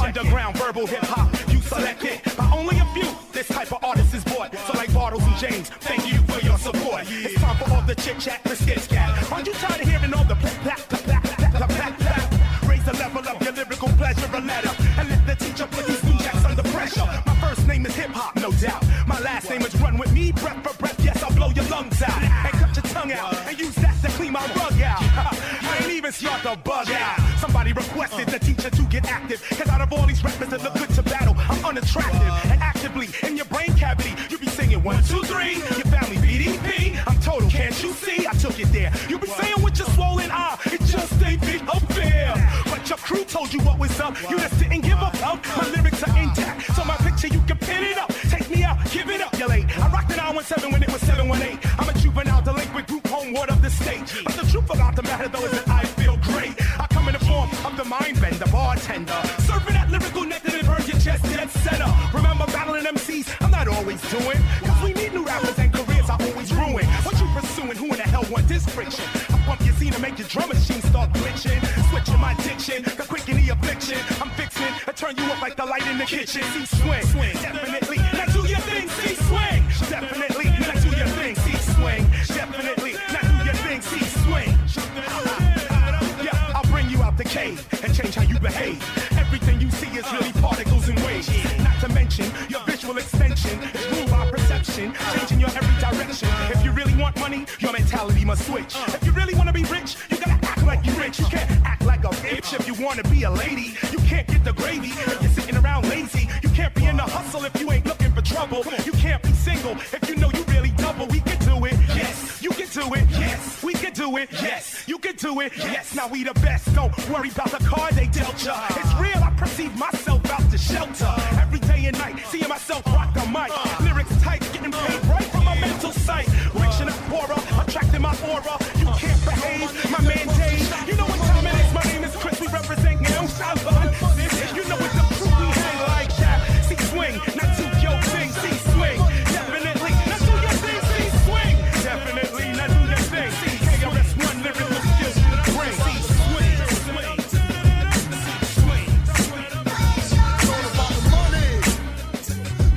Underground verbal hip-hop, you select it by only a few. This type of artist is bought, so like Bartles and James, thank you for your support. It's time for all the chit-chat, the skit-scat. Aren't you tired of hearing all the black? Raise the level of your lyrical pleasure a letter, and let the teacher put these new jacks under pressure. My first name is hip-hop, no doubt. My last name is run with me, breath for breath. it's not the bug out. Somebody requested the teacher to get active, cause out of all these rappers that look good to battle, I'm unattractive. And actively in your brain cavity, you be singing 1, 2, 3. Your family BDP, I'm total, can't you see? I took it there. You be saying with your swollen eye, it just ain't big up there. But your crew told you what was up, you just didn't give up. My lyrics are intact, so my picture you can pin it up. Take me out, give it up, you're late. I rocked the 917 when it was 718. I'm a juvenile delinquent group homeward of the state. But the truth about the matter though is that I feel great. I come in the form of the mind bender, bartender, serving that lyrical nectar and burn your chest dead center. Remember battling MCs, I'm not always doing, cause we need new rappers and careers I always ruin. What you pursuing, who in the hell want this friction? I bump your scene to make your drum machine start glitching. Switching my diction, the quick in the affliction. I'm fixing, I turn you up like the light in the kitchen. C-swing, definitely, now do your thing, C-swing. Definitely, now do your thing, C-swing. Definitely, now do your thing, C-swing. Yeah, I'll bring you out the cave and change how you behave. Everything you see is really particles and waves. Not to mention, your visual extension is ruled by perception, changing your every direction. If you really want money, your mentality must switch. If you really want to be rich, you gotta act like you rich. You can't act like a bitch if you want to be a lady. You can't get the gravy if you're sitting around lazy. You can't be in the hustle if you ain't looking for trouble. You can't be single if you know you really double. We can do it, yes. You can do it, yes. We can do it, yes. You can do it, yes. Now we the best. Don't worry about the card they dealt ya. It's real, I perceive myself out the shelter. Every day and night, seeing myself rock the mic. Lyrics tight, getting paid right from my mental sight. Rich and a poorer, attracting my aura. You can't behave, my man Dave. You know what time it is, my name is Chris. We represent now, you know what the crew we hang like that. See, swing, not to your thing, see, swing. Definitely, not do your thing, see, swing. Definitely, not do your thing, see, KRS1 lyrical skills to the brain. See, swing, swing, swing, swing. It's all about the money.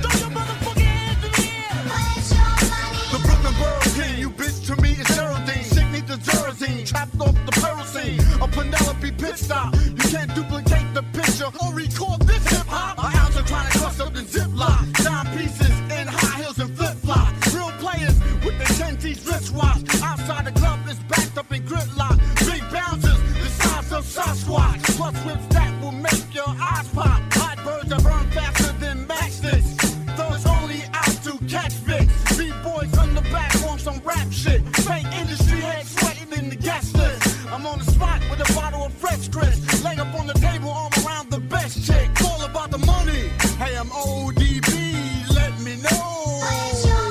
Throw your motherfucking hands in the air. What's your money? The Brooklyn Burger King, you bitch to me is Geraldine. Sick me to Jersey, trapped off the kerosene. A Penelope pit stop. Can't duplicate the picture or record this hip-hop. My albums are trying to cuss up the Ziploc. 9 pieces in high heels and flip-flop. Real players with the 10-teeth wristwatch. Outside the club is backed up in gridlock. Big bouncers the size of Sasquatch. Plus whips that will make your eyes pop. Hot birds that burn faster than matches. Those only out to catch fix. B-boys on the back on some rap shit. Fake industry heads sweating in the gas list. I'm on the spot with a bottle of fresh crisp. Laying up on the table, arm around the best chick. It's all about the money. Hey, I'm ODB, let me know. Where's your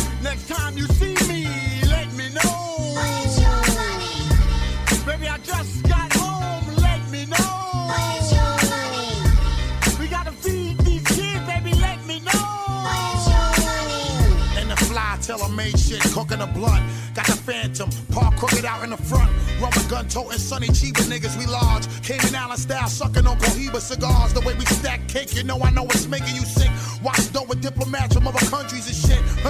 money? Next time you see me, let me know. Where's your money? Baby, I just got home, let me know. Where's your money? We gotta feed these kids, baby, let me know. Where's your money? In the fly, till I made shit, cooking a blunt. Got the phantom, park crooked out in the front. Rubber gun toting, sunny cheaper niggas, we large. Cayman Allen style, sucking on Cohiba cigars. The way we stack cake, you know I know it's making you sick. Watch dope with diplomats from other countries and shit.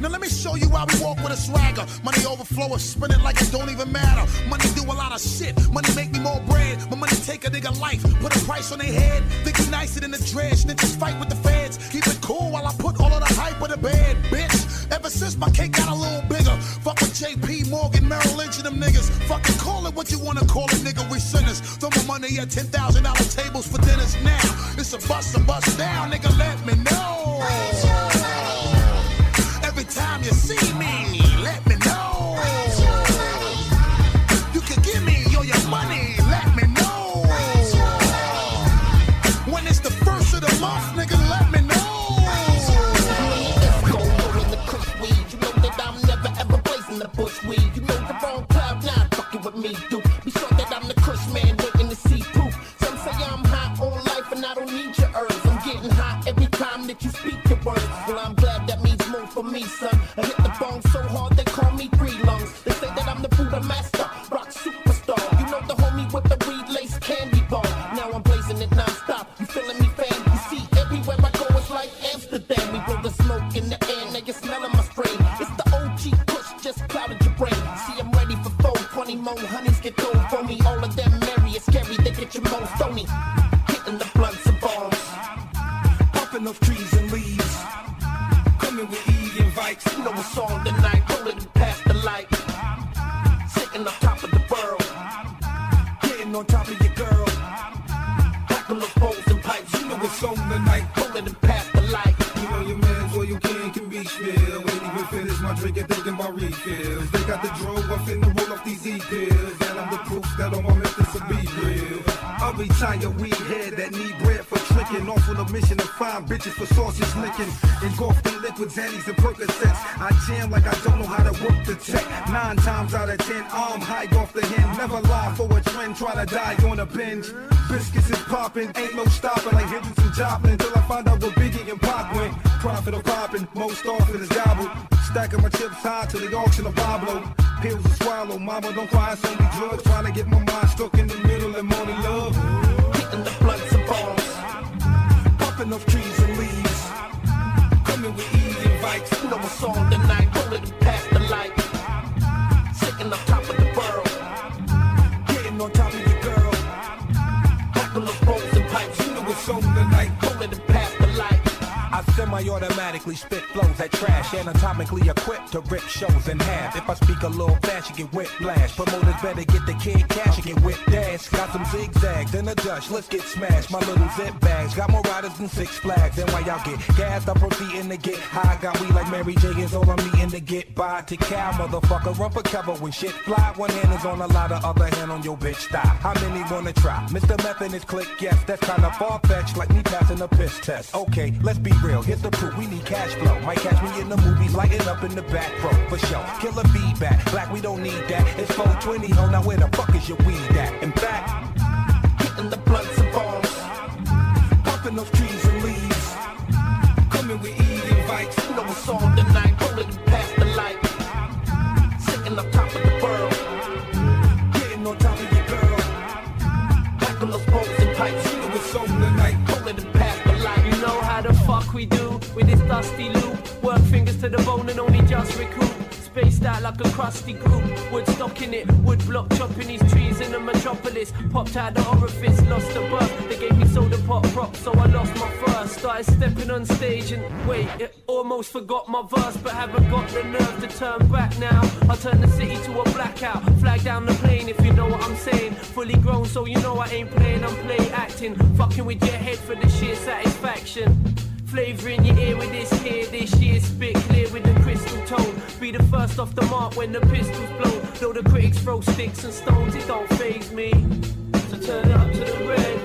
Now let me show you why we walk with a swagger. Money overflow and spin it like it don't even matter. Money do a lot of shit, money make me more bread. But money take a nigga life, put a price on their head. Think you nicer than the trash, niggas fight with the feds. Keep it cool while I put all of the hype on the bed, bitch. Ever since my cake got a little bigger, fuck with JP Morgan, Merrill Lynch and them niggas. Fucking call it what you wanna call it, nigga, we sinners. Throw my money at $10,000 tables for dinners now. It's a bust down, nigga, let me know. Where's your money? Every time you see me, let me know. Where's your money? You can give me all your money, let me know. Where's your money? When it's the first of the month, nigga, let me know. The bush weed, you know the wrong cloud nine fucking with me, dude. Be sure that I'm the Kush man waiting to see proof. Some say I'm high on life and I don't need your herbs. I'm getting high every time that you speak your words. Well, I'm glad that means more for me, son. I hit the bone so hard they call me 3 lungs. They say that I'm the Buddha master, rock superstar. You know the homie with the weed lace candy bar. Now I'm blazing it non-stop. You feeling me, fam? You see, everywhere I go it's like Amsterdam. We blow the smoke in the air, now you smelling my strain. It's the OG just clouded your brain. See, I'm ready for four. 20 more honeys get thrown for me. All of them merry and scary. They get your most stony. Hitting the blunts and bombs. Popping off trees and leaves. Coming with E and Vikes. You know it's on the night. Rolling past the light. Sitting on top of the world. on top of your girl. Couple of poles and pipes, you know it's on tonight. Pulling them past the light. You know your man's all you can be still. Ain't even finished my drink and thinking about refills. They got the drove, I'm finna roll off these E-pills. And I'm the proof that all my methods will be real. I'll retire weed head that need bread for tricking. Off on a mission to find bitches for sausage licking. Engulfed in liquids, anties, and Percocets. I jam like I don't know how to work the tech. 9 times out of 10, I'm high off the hen. Never lie for a trend, try to die on a binge. Biscuits is popping, ain't no stopping like Hendrix and Joplin. Until I find out what Biggie and Pop went. Profit or poppin', most often is gobbled. Stacking my chips high to the auction of Pablo. Pills to swallow, mama don't cry, it's only drugs. Trying to get my mind stuck in the middle and morning love. Hitting the blunts and balls, popping off trees and leaves. Coming with ease and bikes, you know it's on the night. Pulling them past the light, sitting up top of the world. Getting on top of your girl. Couple of bones and pipes, you know it's on the night. Pulling them past the light. I semi-automatically spit flows that trash, anatomically equipped to rip shows in half. If I speak a little fast, you get whiplash. Promoters better get the kid cash, you get whip dash. Got some zigzags and a dutch, let's get smashed. My little zip bags, got more riders than Six Flags. And while y'all get gassed, I'm proceeding to get high. Got weed like Mary J is all I'm needing to get by. To cow, motherfucker, run for cover when shit fly. One hand is on a lot of other hand on your bitch thigh. How many wanna try? Mr. Meth and his click, yes, that's kinda far-fetched, like me passing a piss test. Okay, let's be real, here's the proof, we need cash flow. Might catch me in the movies, lighting up in the back row, for sure. Killer feedback, black, we don't need that. It's 420, ho, now where the fuck is your weed at? In fact, hitting the blunts and balls, popping those trees and leaves. Coming with easy bites, you know it's on the night. Rolling past the light, sitting up top of the world. Getting on top of your girl, packing those boats and pipes, you know it's on the night. Rolling the past the light, you know how the fuck we do with this dusty loop. Work fingers to the bone and only just recruit. Spaced out like a crusty group, woodstock in it, woodblock chopping these trees in the metropolis. Popped out the orifice, lost the birth. They gave me soda pop props, so I lost my first. Started stepping on stage and wait, it almost forgot my verse, but haven't got the nerve to turn back now. I turn the city to a blackout, flag down the plane if you know what I'm saying. Fully grown, so you know I ain't playing, I'm play acting, fucking with your head for the sheer satisfaction. Flavor in your ear with this here, this year spit clear with the crystal tone. Be the first off the mark when the pistols blow. Though the critics throw sticks and stones, it don't faze me. So turn up to the red.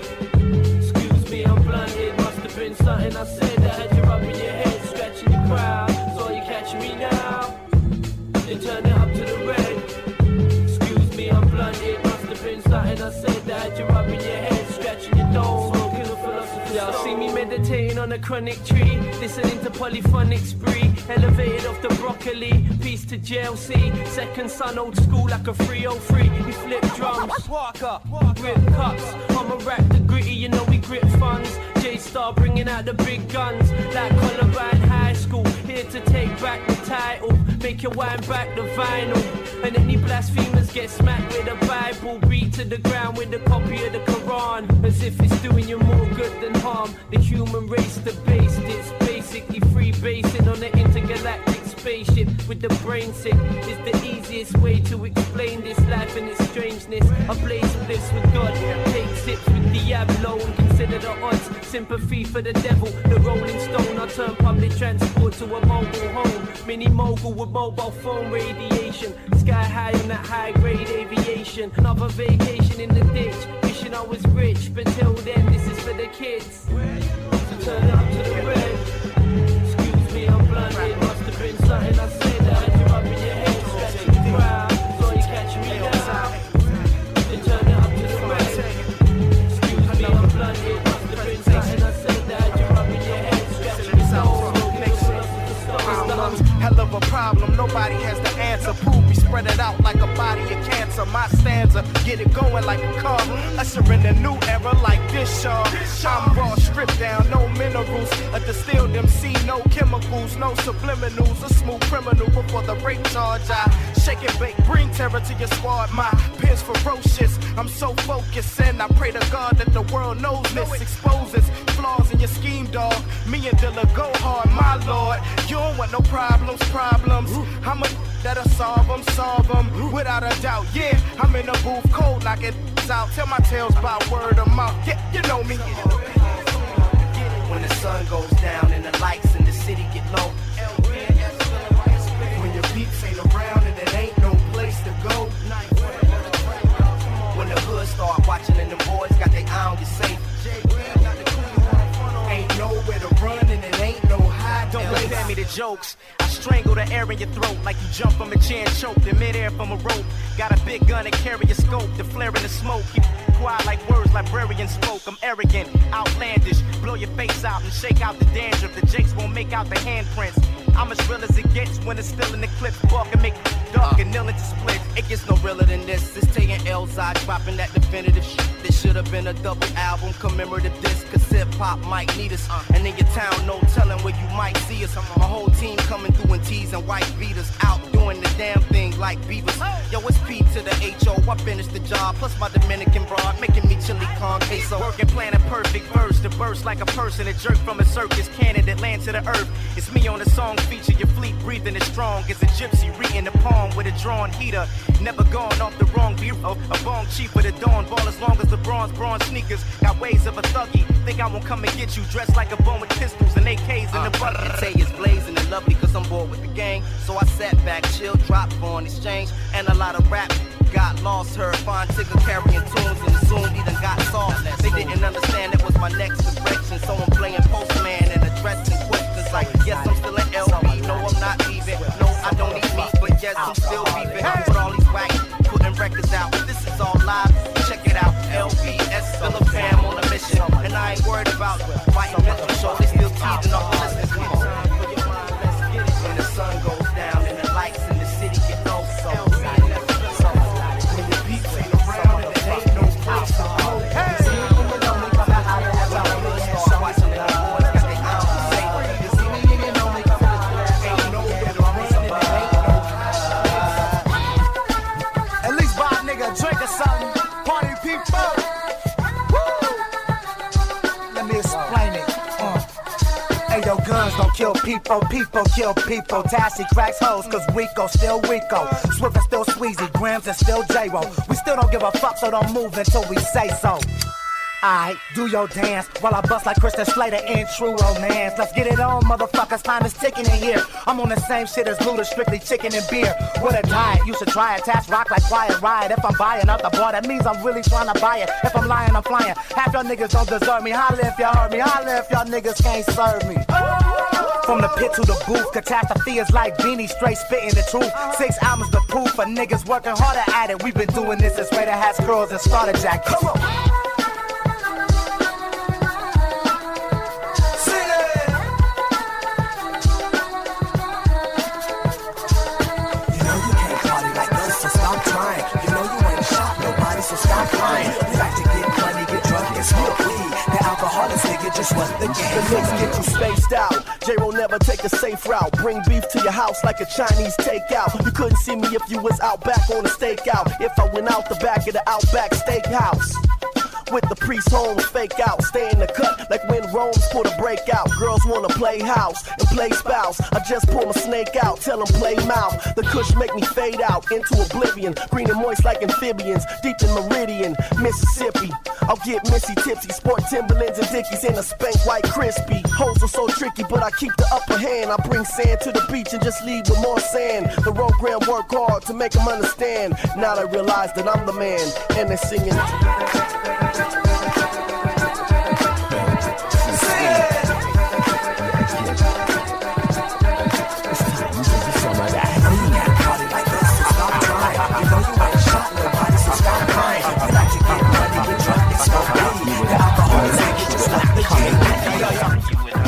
Excuse me, I'm blunted. Must have been something I said that had you rubbing your head, scratching the crowd. So you catch me now. Then turn it up to the red. Excuse me, I'm blunted. Must have been something I said that had you rubbing your head, scratching your dome. Y'all see me meditating on a chronic tree, listening to polyphonic spree, elevated off the broccoli, peace to JLC, second son old school like a 303, we flip drums, grip cups, I'ma rap the gritty, you know we grip funds, J-Star bringing out the big guns, like Columbine High School, here to take back the title, make your wine back the vinyl, and any blasphemers get smacked with a Bible, beat to the ground with a copy of the Quran, as if it's doing you more good than harm. The human race debased, it's basically free basing on an intergalactic spaceship with the brain sick. It's the easiest way to explain this life and its strangeness. I blaze bliss with God, take sips with Diablo and consider the odds. Sympathy for the devil, the Rolling Stone. I turn public transport to a mobile home. Mini mogul with mobile phone radiation. Sky high on that high grade aviation. Another vacation in the ditch. Wishing I was rich, but till then this is for the kids. So turn up to the red. Excuse me, I'm blinded. Must have been something I said that had you up in your head, scratching the crowd. So you catch me now. Then turn it up to the red. Excuse me, I'm blinded. Must have been something I said that had you up in your head, scratching the crowd. Hell of a problem, nobody has the answer. Poopy spread it out like a body of cancer. My stanza, get it going like a car. Ushering a new era like this, y'all. I'm raw, stripped down, no minerals. A distilled MC, no chemicals, no subliminals. A smooth criminal before the rape charge. I shake and bake, bring terror to your squad. My pen's ferocious, I'm so focused. And I pray to God that the world knows this. Exposes flaws in your scheme, dog. Me and Dilla go hard, my lord. You don't want no problems, I'ma that'll solve them, them, without a doubt, yeah. I'm in the booth cold like it's out. Tell my tales by word of mouth, yeah, you know me. When the sun goes down and the lights in the city get low. When your peeps ain't around and it ain't no place to go. When the hood start watching and the boys got their eye on you safe. Ain't nowhere to run and it ain't no hide. Don't look at me, the jokes. I strangle the air in your throat like you jump from a chair and choke in midair from a rope. Got a big gun and carry a scope, the flare in the smoke. You quiet like words, librarian spoke. I'm arrogant, outlandish. Blow your face out and shake out the dandruff. The jakes won't make out the handprints. I'm as real as it gets when it's still in the clip. Walk and make dark and nil into split. It gets no realer than this. It's Tay and Elzai dropping that definitive shit. This should have been a double album commemorative disc. Cause hip-hop might need us. And in your town, no telling where you might see us. My whole team coming through in tees and white beaters. Out doing the damn thing like beavers. Yo, it's P to the H.O. I finished the job. Plus my Dominican broad making me chili con queso. Working, planning perfect verse. The verse like a person. A jerk from a circus cannon that lands to the earth. It's me on the song. Feature your fleet breathing as strong as a gypsy reading the palm with a drawn heater. Never gone off the wrong view. A bong cheap with a dawn ball as long as the bronze sneakers. Got ways of a thuggy. Think I won't come and get you dressed like a bone with pistols and AKs in the bucket. Tay is blazing and lovely because I'm bored with the gang. So I sat back, chilled, dropped for an exchange. And a lot of rap got lost. Heard Von Tigger carrying tunes and assumed he done got soft. They didn't understand it was my next direction. So I'm playing postman and addressing questions like, yes, I'm still an LB. No, I'm not leaving. No, I don't eat meat, but yes, I'm still beeping. I'm with all these whack putting records out. This is all live. Check it out. LBS still a fam on a mission. And I ain't worried about white mental show. They still teasing off the listeners. Come on. When the sun goes down and the lights in the city get low. When the beats ain't around and there ain't no place to go. Don't kill people, people kill people. Tashi cracks hoes, cause Rico still Rico. Swift is still Sweezy, Grams is still J-Ro. We still don't give a fuck, so don't move until we say so. Alright, do your dance while I bust like Christian Slater in true romance. Let's get it on, motherfuckers. Time is ticking in here. I'm on the same shit as Luda, strictly chicken and beer. What a diet, you should try it. Tash rock like Quiet Riot. If I'm buying out the bar, that means I'm really trying to buy it. If I'm lying, I'm flying. Half y'all niggas don't deserve me. Holla if y'all heard me. Holla if y'all niggas can't serve me. From the pit to the booth, catastrophe is like Beanie, straight spitting the truth. 6 albums to prove for niggas working harder at it. We've been doing this since Raider Hats Girls and Starter Jack. Come on. So stop lying. We like to get money, get drunk, and smoke weed. The alcoholics, nigga, just what the game. The licks get you spaced out. J-Roll never take the safe route. Bring beef to your house like a Chinese takeout. You couldn't see me if you was out back on a stakeout. If I went out the back of the Outback Steakhouse. With the priest home, fake out, stay in the cut like when Rome's for the breakout. Girls wanna play house and play spouse. I just pull my snake out, tell them play mouth. The kush make me fade out into oblivion. Green and moist like amphibians, deep in Meridian, Mississippi. I'll get missy tipsy, sport Timberlands and Dickies in a spank white crispy. Hoes are so tricky, but I keep the upper hand. I bring sand to the beach and just leave with more sand. The road grand work hard to make them understand. Now they realize that I'm the man, and they're singing.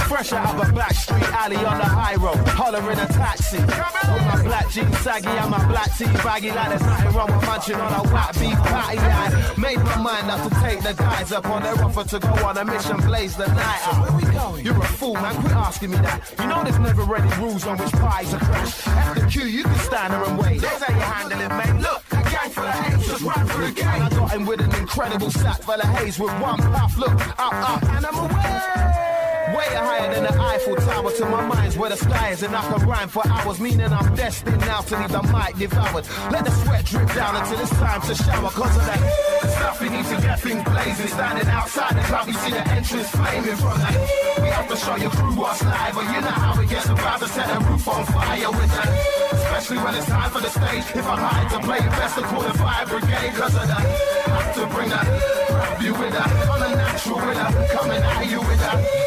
Fresh out of a back street alley on the high road, hollering a taxi. With my black jeans saggy and my black tee baggy, like there's nothing wrong with munching on a white beef patty. I made my mind up to take the guys up on their offer to go on a mission, blaze the night out. Where we going? You're a fool, man, quit asking me that. You know there's never any rules on which pies are crashed. At the queue, you can stand there and wait. There's how you handle it, man. Look, that gang full of hate just ran through the gate. I got him with an incredible sack full of haze with one puff. Look, up, and I'm away. Way higher than the Eiffel Tower, to my mind's where the sky is, and I can rhyme for hours, meaning I'm destined now to leave the mic devoured. Let the sweat drip down until it's time to shower, cause of that stuffing needs to get things blazing. Standing outside the club, you see the entrance flaming from that. We have to show your crew what's live, but you know how it gets, about to set the roof on fire with that. Especially when it's time for the stage, if I'm hired to play, best to call the fire brigade, cause of that. Have to bring that, grab you with that, on a natural with that, coming at you with that.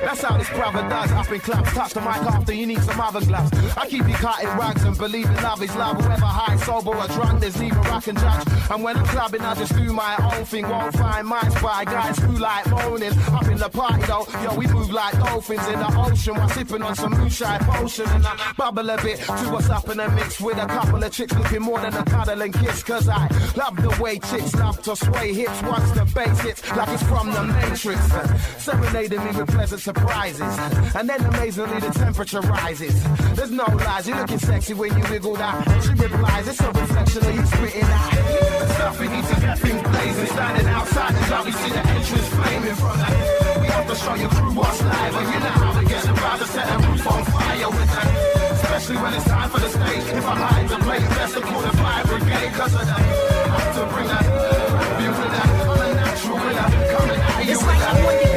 That's how this brother does. Up in clubs, touch the mic after you need some other gloves. I keep you caught in rags and believe in love is love. Whether high, sober or drunk, there's neither I can judge. And when I'm clubbing, I just do my own thing. Won't find my spy guys who like moaning. Up in the party though, yo, we move like dolphins in the ocean while sipping on some moonshine potion. And I bubble a bit to what's up in a mix with a couple of chicks looking more than a cuddle and kiss. Cause I love the way chicks love to sway hips once the bass hits like it's from the Matrix. Serenading me with pleasant surprises, and then amazingly the temperature rises. There's no lies, you're looking sexy when you wiggle that. She replies, it's a reflection of you spitting out. The stuff we need to get things blazing. Standing outside the club, we see the entrance flaming from that. We have to show your crew what's live, and you know how to get the crowd to set the roof on fire with that. Especially when it's time for the stage, if I hide the place, best to call the fire brigade. Cause of that, I have to bring that, you with that, on a natural with that, coming at you with that.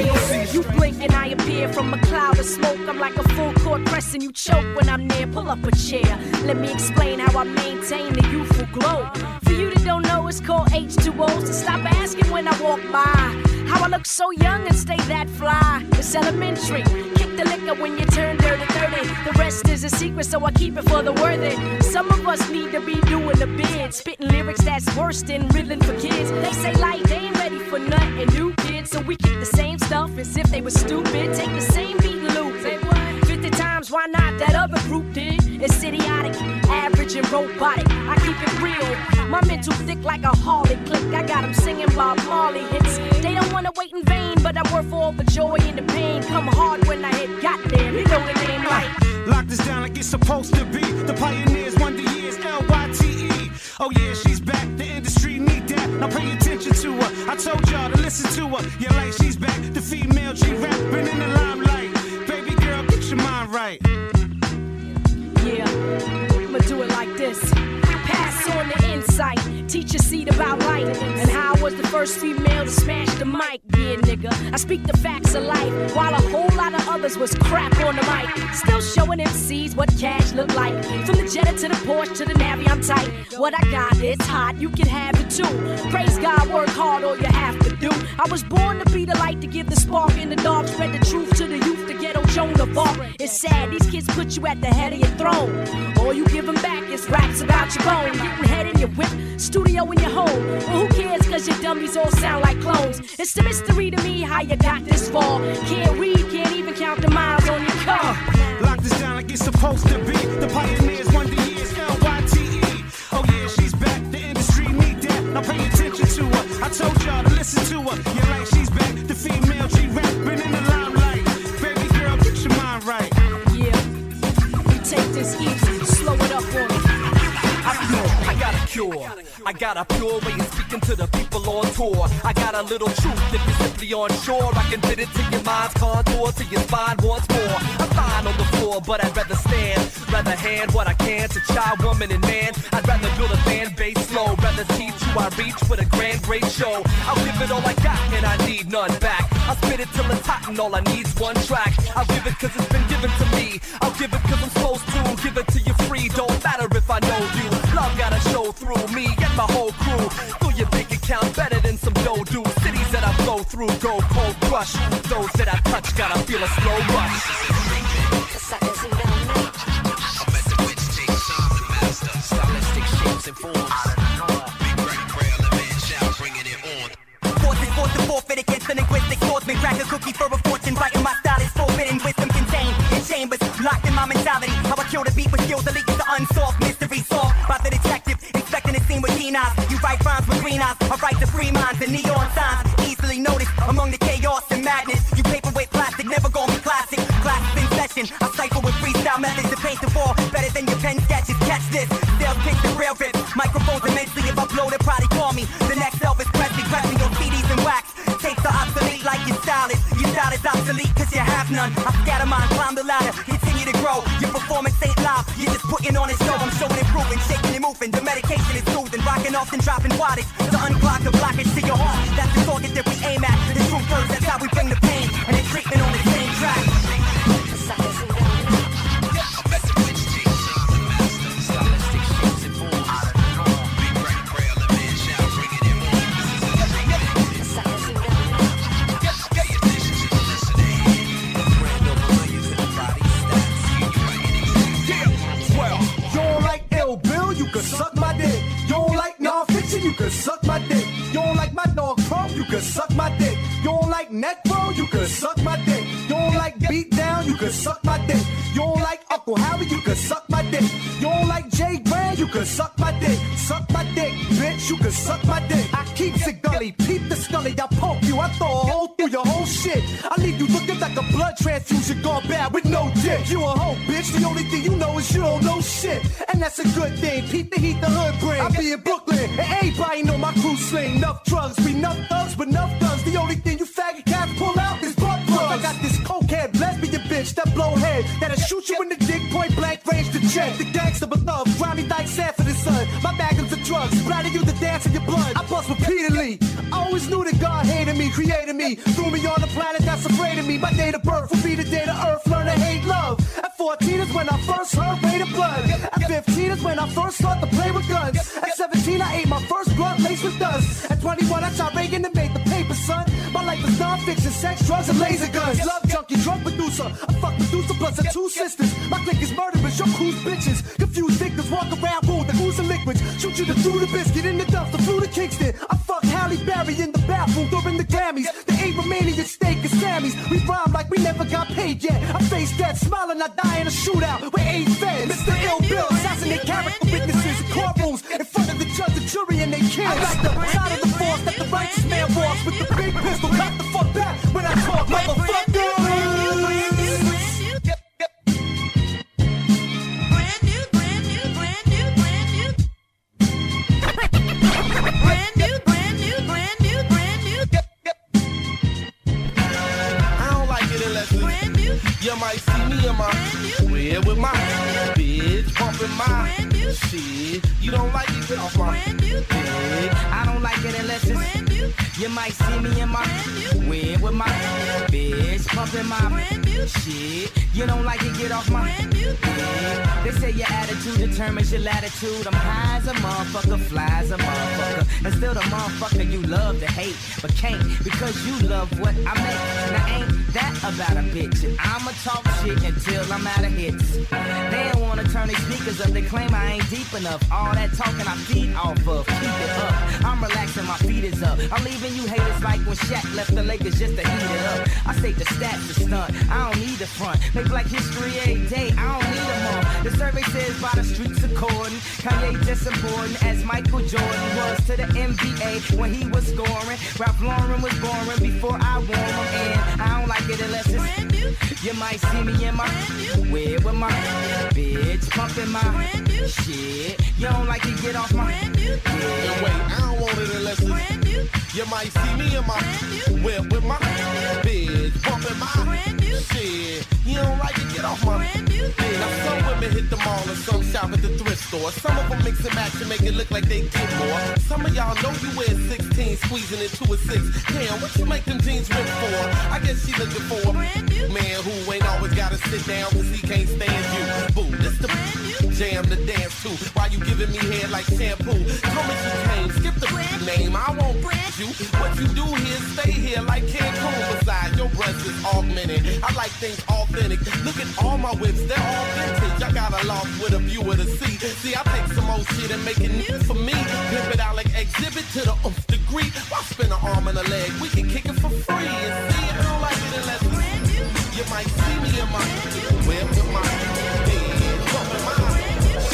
You blink and I appear from a cloud of smoke. I'm like a full court press and you choke when I'm near. Pull up a chair. Let me explain how I maintain the youthful glow. For you that don't know, it's called H2O. So stop asking when I walk by how I look so young and stay that fly. It's elementary. Kick the liquor when you turn dirty 30. The rest is a secret, so I keep it for the worthy. Some of us need to be doing the bid, spitting lyrics that's worse than riddling for kids. They say like they ain't ready for nothing new, kids. So we keep the same stuff as if they were stupid. Take the same beat and loop it 50 times, why not? That other group did. It's idiotic, average and robotic. I keep it real. My mental thick like a harlot click. I got them singing Bob Marley hits. They don't wanna wait in vain, but I work for all the joy and the pain. Come hard when I hit, goddamn, you know it ain't right. Lock this down like it's supposed to be. The pioneers, wonder years, L-Y-T-E. Oh yeah, she's back, the industry need that. Now pay attention to her, I told y'all to listen to her. Yeah, like she's back, the female G-Rap, been in the limelight. Baby girl, get your mind right. Yeah, I'ma do it like this. Pass on the insight, teach a seed about light, and how I was the first female to smash the mic. Yeah, nigga, I speak the facts of life, while a whole lot of others was crap on the mic. Still showing MCs what cash look like, from the Jetta to the Porsche to the Navi, I'm tight. What I got, it's hot, you can have it too. Praise God, work hard, all you have to do. I was born to be the light, to give the spark in the dark, spread the truth to the youth, the ghetto Joan of Arc. It's sad, these kids put you at the head of your throne. All you give them back is raps about your bones. Getting head in your whip, studio in your home. Well, who cares, cause your dummies all sound like clones. It's the mystery to me how you got this far. Can't read, can't even count the miles on your car. Lock this down like it's supposed to be. The pioneers, wonder years, L-Y-T-E. Oh yeah, she's back, the industry need that. Now pay attention to her, I told y'all to listen to her. Yeah, like she's back, the female G-Rap, been in the limelight. Baby girl, get your mind right. Yeah, we take this easy, slow it up on it. I got a cure, I got a pure way of speaking to the people on tour. I got a little truth that you're simply on shore. I can fit it to your mind's contour, to your spine once more. I'm fine on the floor, but I'd rather stand. Rather hand what I can to child, woman, and man. I'd rather build a fan base slow. Rather teach who I reach with a grand, great show. I'll give it all I got, and I need none back. I'll spit it till it's hot, and all I need's one track. I'll give it cause it's been given to me. I'll give it cause I'm supposed to. Give it to you free, don't matter if I know you. Love gotta show through me and my whole crew. Through your bank account better than some do-do. Cities that I blow through go cold crush. Those that I touch gotta feel a slow rush. I bet the witch takes time to master. Stylistic shapes and forms. Big brain braille, the man shout, bringing it on. Force is forced to forfeit against the linguistic swordsman. Crack a cookie for a fortune, biting my style is forbidden. Wisdom contained in chambers, locked in my mentality. How I kill the beat with skills, elite is the unsolved mystery solved by the detective, inspecting the scene with keen eyes. You write rhymes with green eyes, I write the free minds and neon signs. Easily noticed among the chaos and madness. You paperweight plastic, never gonna be classic. Classic in session, I cycle with freestyle methods to paint the wall better than your pen sketches. Catch this, they'll pitch the rail rips. Microphones immensely, if I blow, they'll probably call me. The next Elvis Presley, pressing your CDs and wax. Tapes are obsolete like your style is obsolete. obsolete cause you have none. I scatter mine, climb the ladder, continue to grow. Your performance ain't live, you're just putting on a show. I'm showing it, proving, shaking and moving. The medication is soothing, rocking off and dropping wattage to unclog the blockage to your heart. That's the target that we aim at. The truth hurts, that's how we bring the pain and the treatment on the same track. Suck my dick. You don't like non-fiction, you can suck my dick. You don't like my dog pro, you can suck my dick. You don't like neck bro, you can suck my dick. You don't like beat down, you can suck my dick. You don't like Uncle Harry, you can suck my dick. You don't like Jay Brand, you can suck my dick. Suck my dick, bitch, you can suck my dick. I keeps it gully, peep the scully, I poke you, I throw a hole through your whole shit. I leave you looking like a blood transfusion gone bad with no dick. You a hoe, bitch, the only thing you know is you don't know shit. And that's a good thing, peep the heat the hood bring. I be in Brooklyn, and everybody know my crew sling. Enough drugs, be enough thugs, but enough guns. The only thing you faggot cats pull out is butt plugs. I got this cokehead lesbian bitch that blow head, that'll shoot you in the dick, point blank, range to check. The gangster but love, grimy dyke sand for the sun. My magnums are drugs, splatter you the dance in your blood. I bust repeatedly, I always knew that God hated me, created me, threw me on a planet that's afraid of me. My date of birth will be the day the earth learn to hate love. At 14 is when I first heard Rate of Blood. At 15 is when I first started to play with guns. At 17 I ate my first blunt laced with dust. At 21 I shot Reagan and made the paper, son. My life was non-fiction, sex, drugs, and laser guns. Love junkie, drug producer, I fuck producer plus her two sisters. My clique is murderous, your crew's bitches. Confused victims walk around rude, the ooze and liquids. Shoot you through the biscuit in the dumpster, flew to Kingston. I fuck Halle Berry in the bathroom during the Grammys. The eight remaining at stake is Sammy's. We rhyme like we never got paid yet. I face death, smiling, I die in a shootout with eight feds. Mr. Ill Bill, assassinate character witnesses in courtrooms in front of the judge, the jury, and they kids. I like the side of the force that the righteous man walks with the big pistol. Got the fuck back when I talk, motherfucker. You might see me in my square with my bitch pumping my shit. You don't like it, get off my dick. I don't like it unless it's brand new. You might see me in my square with my bitch pumping my brand new shit. You don't like it, get off my dick. They say your attitude determines your latitude. I'm high as a motherfucker, fly as a motherfucker, and still the motherfucker you love to hate, but can't because you love what I make. Now ain't that about a bitch? I'ma talk shit until I'm out of hits. They don't wanna turn their sneakers up, they claim I ain't deep enough. All that talking I feed off of, keep it up. I'm relaxing, my feet is up. I'm leaving you haters like when Shaq left the Lakers just to heat it up. I state the stats to stunt, I don't need the front. Make Black history every day, I don't need them all. The survey says by the streets according, Kanye just important as Michael Jordan was to the NBA when he was scoring. Ralph Lauren was boring before I wore him, and I don't like it unless it's brand new. You might see me in my way with my bitch pumping my shit. You don't like it, get off my dick. Wait, I don't want it unless it's brand new. You might see me in my way with my bitch pumping my shit. You don't like it, get off my dick. Now some women hit the mall and some shop at the thrift store. Some of them mix and match and make it look like they get more. Some of y'all know you wear 16, squeezing into a 6. Damn, what you make them jeans rip for? I guess she looking for a man who ain't always gotta sit down cause he can't stand you. Boo, this the jam to dance to. Why you giving me hair like shampoo? Tell me you came, skip the name, I won't brand you. What you do here, stay here like Cancun. Besides, your breath is augmented, I like things authentic. Look at all my whips, they're all vintage. I got a loft with a view of the sea. See, I take some old shit and make it new for me. Pimp it out like exhibit to the oomph degree. Why spend an arm and a leg? We can kick it for free. And see, I don't like it unless it's brand new. You might see me in my whip with my head, bumping my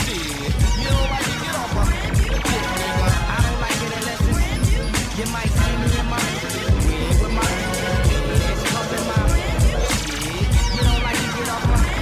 shit. You don't like it, get off my dick, nigga. I don't like it unless it's brand new. You might see me in my whip with my head, bumping my shit. You don't like it, get off my dick.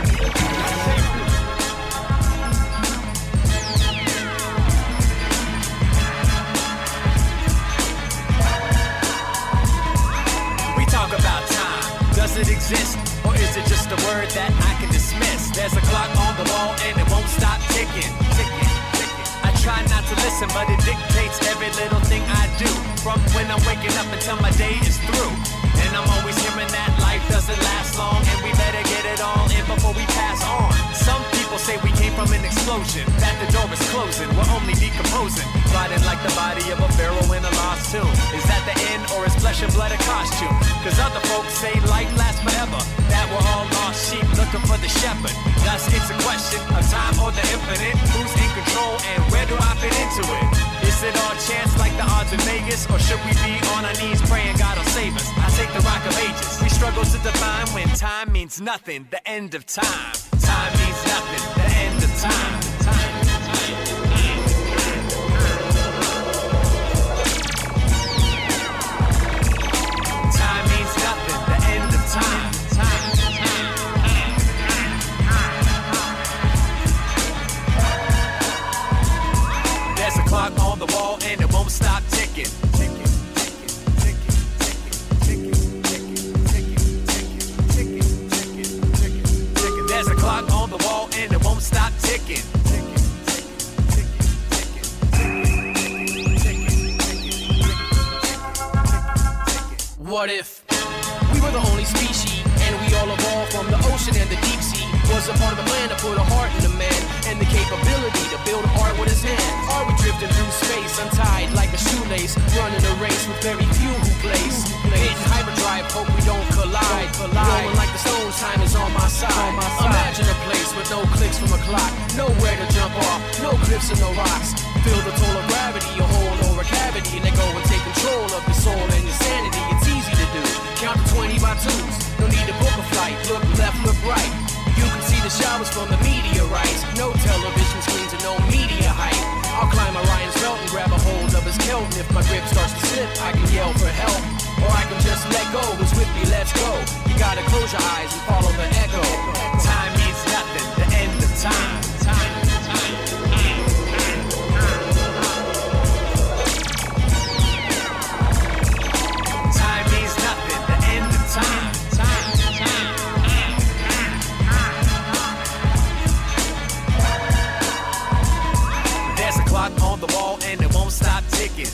Does it exist, or is it just a word that I can dismiss? There's a clock on the wall and it won't stop ticking, ticking, ticking. I try not to listen, but it dictates every little thing I do, from when I'm waking up until my day is through. And I'm always hearing that life doesn't last long, and we better get it all in before we pass on. Some people say we came from an explosion, that the door is closing, we're only decomposing, rotting like the body of a pharaoh in a lost tomb. Is that the end, or is flesh and blood a costume? Cause other folks say life lasts forever, that we're all lost sheep looking for the shepherd. Thus it's a question of time or the infinite, who's in control and where do I fit into it? Is it all chance like the odds in Vegas, or should we be on our knees praying God'll save us? I take the rock of ages. We struggle to define when time means nothing. The end of time. Time means nothing. The end of time. Time means nothing. The end of time. There's a clock on the wall and it won't stop ticking. On the wall and it won't stop ticking. What if we were the only species and we all evolved from the ocean and the deep sea? Was a part of the plan to put a heart in a man and the capability to build art with his hands? Are we drifting through space, untied like a shoelace, running a race with very few who place? Hitting hyperdrive, hope we don't collide. Rolling like the stones, time is on my side. Imagine a place with no clicks from a clock, nowhere to jump off, no cliffs and no rocks. Feel the toll of gravity, a hole or a cavity, and they go and take control of your soul and your sanity. It's easy to do. Count to 20 by twos. No need to book a flight. Look left, look right. You can see the showers from the meteorites. No television screens and no media hype. I'll climb Orion's belt and grab a hold of his kilt. And if my grip starts to slip, I can yell for help. Or I can just let go, who's with me, let's go. You gotta close your eyes and follow the echo. Time means nothing, the end of time. Time means nothing, the end of time. On the wall and it won't stop ticking.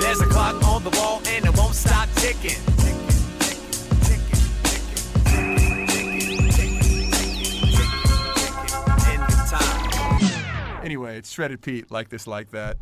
There's a clock on the wall and it won't stop ticking. End of time. Anyway, it's Shredded Pete, Like This, Like That.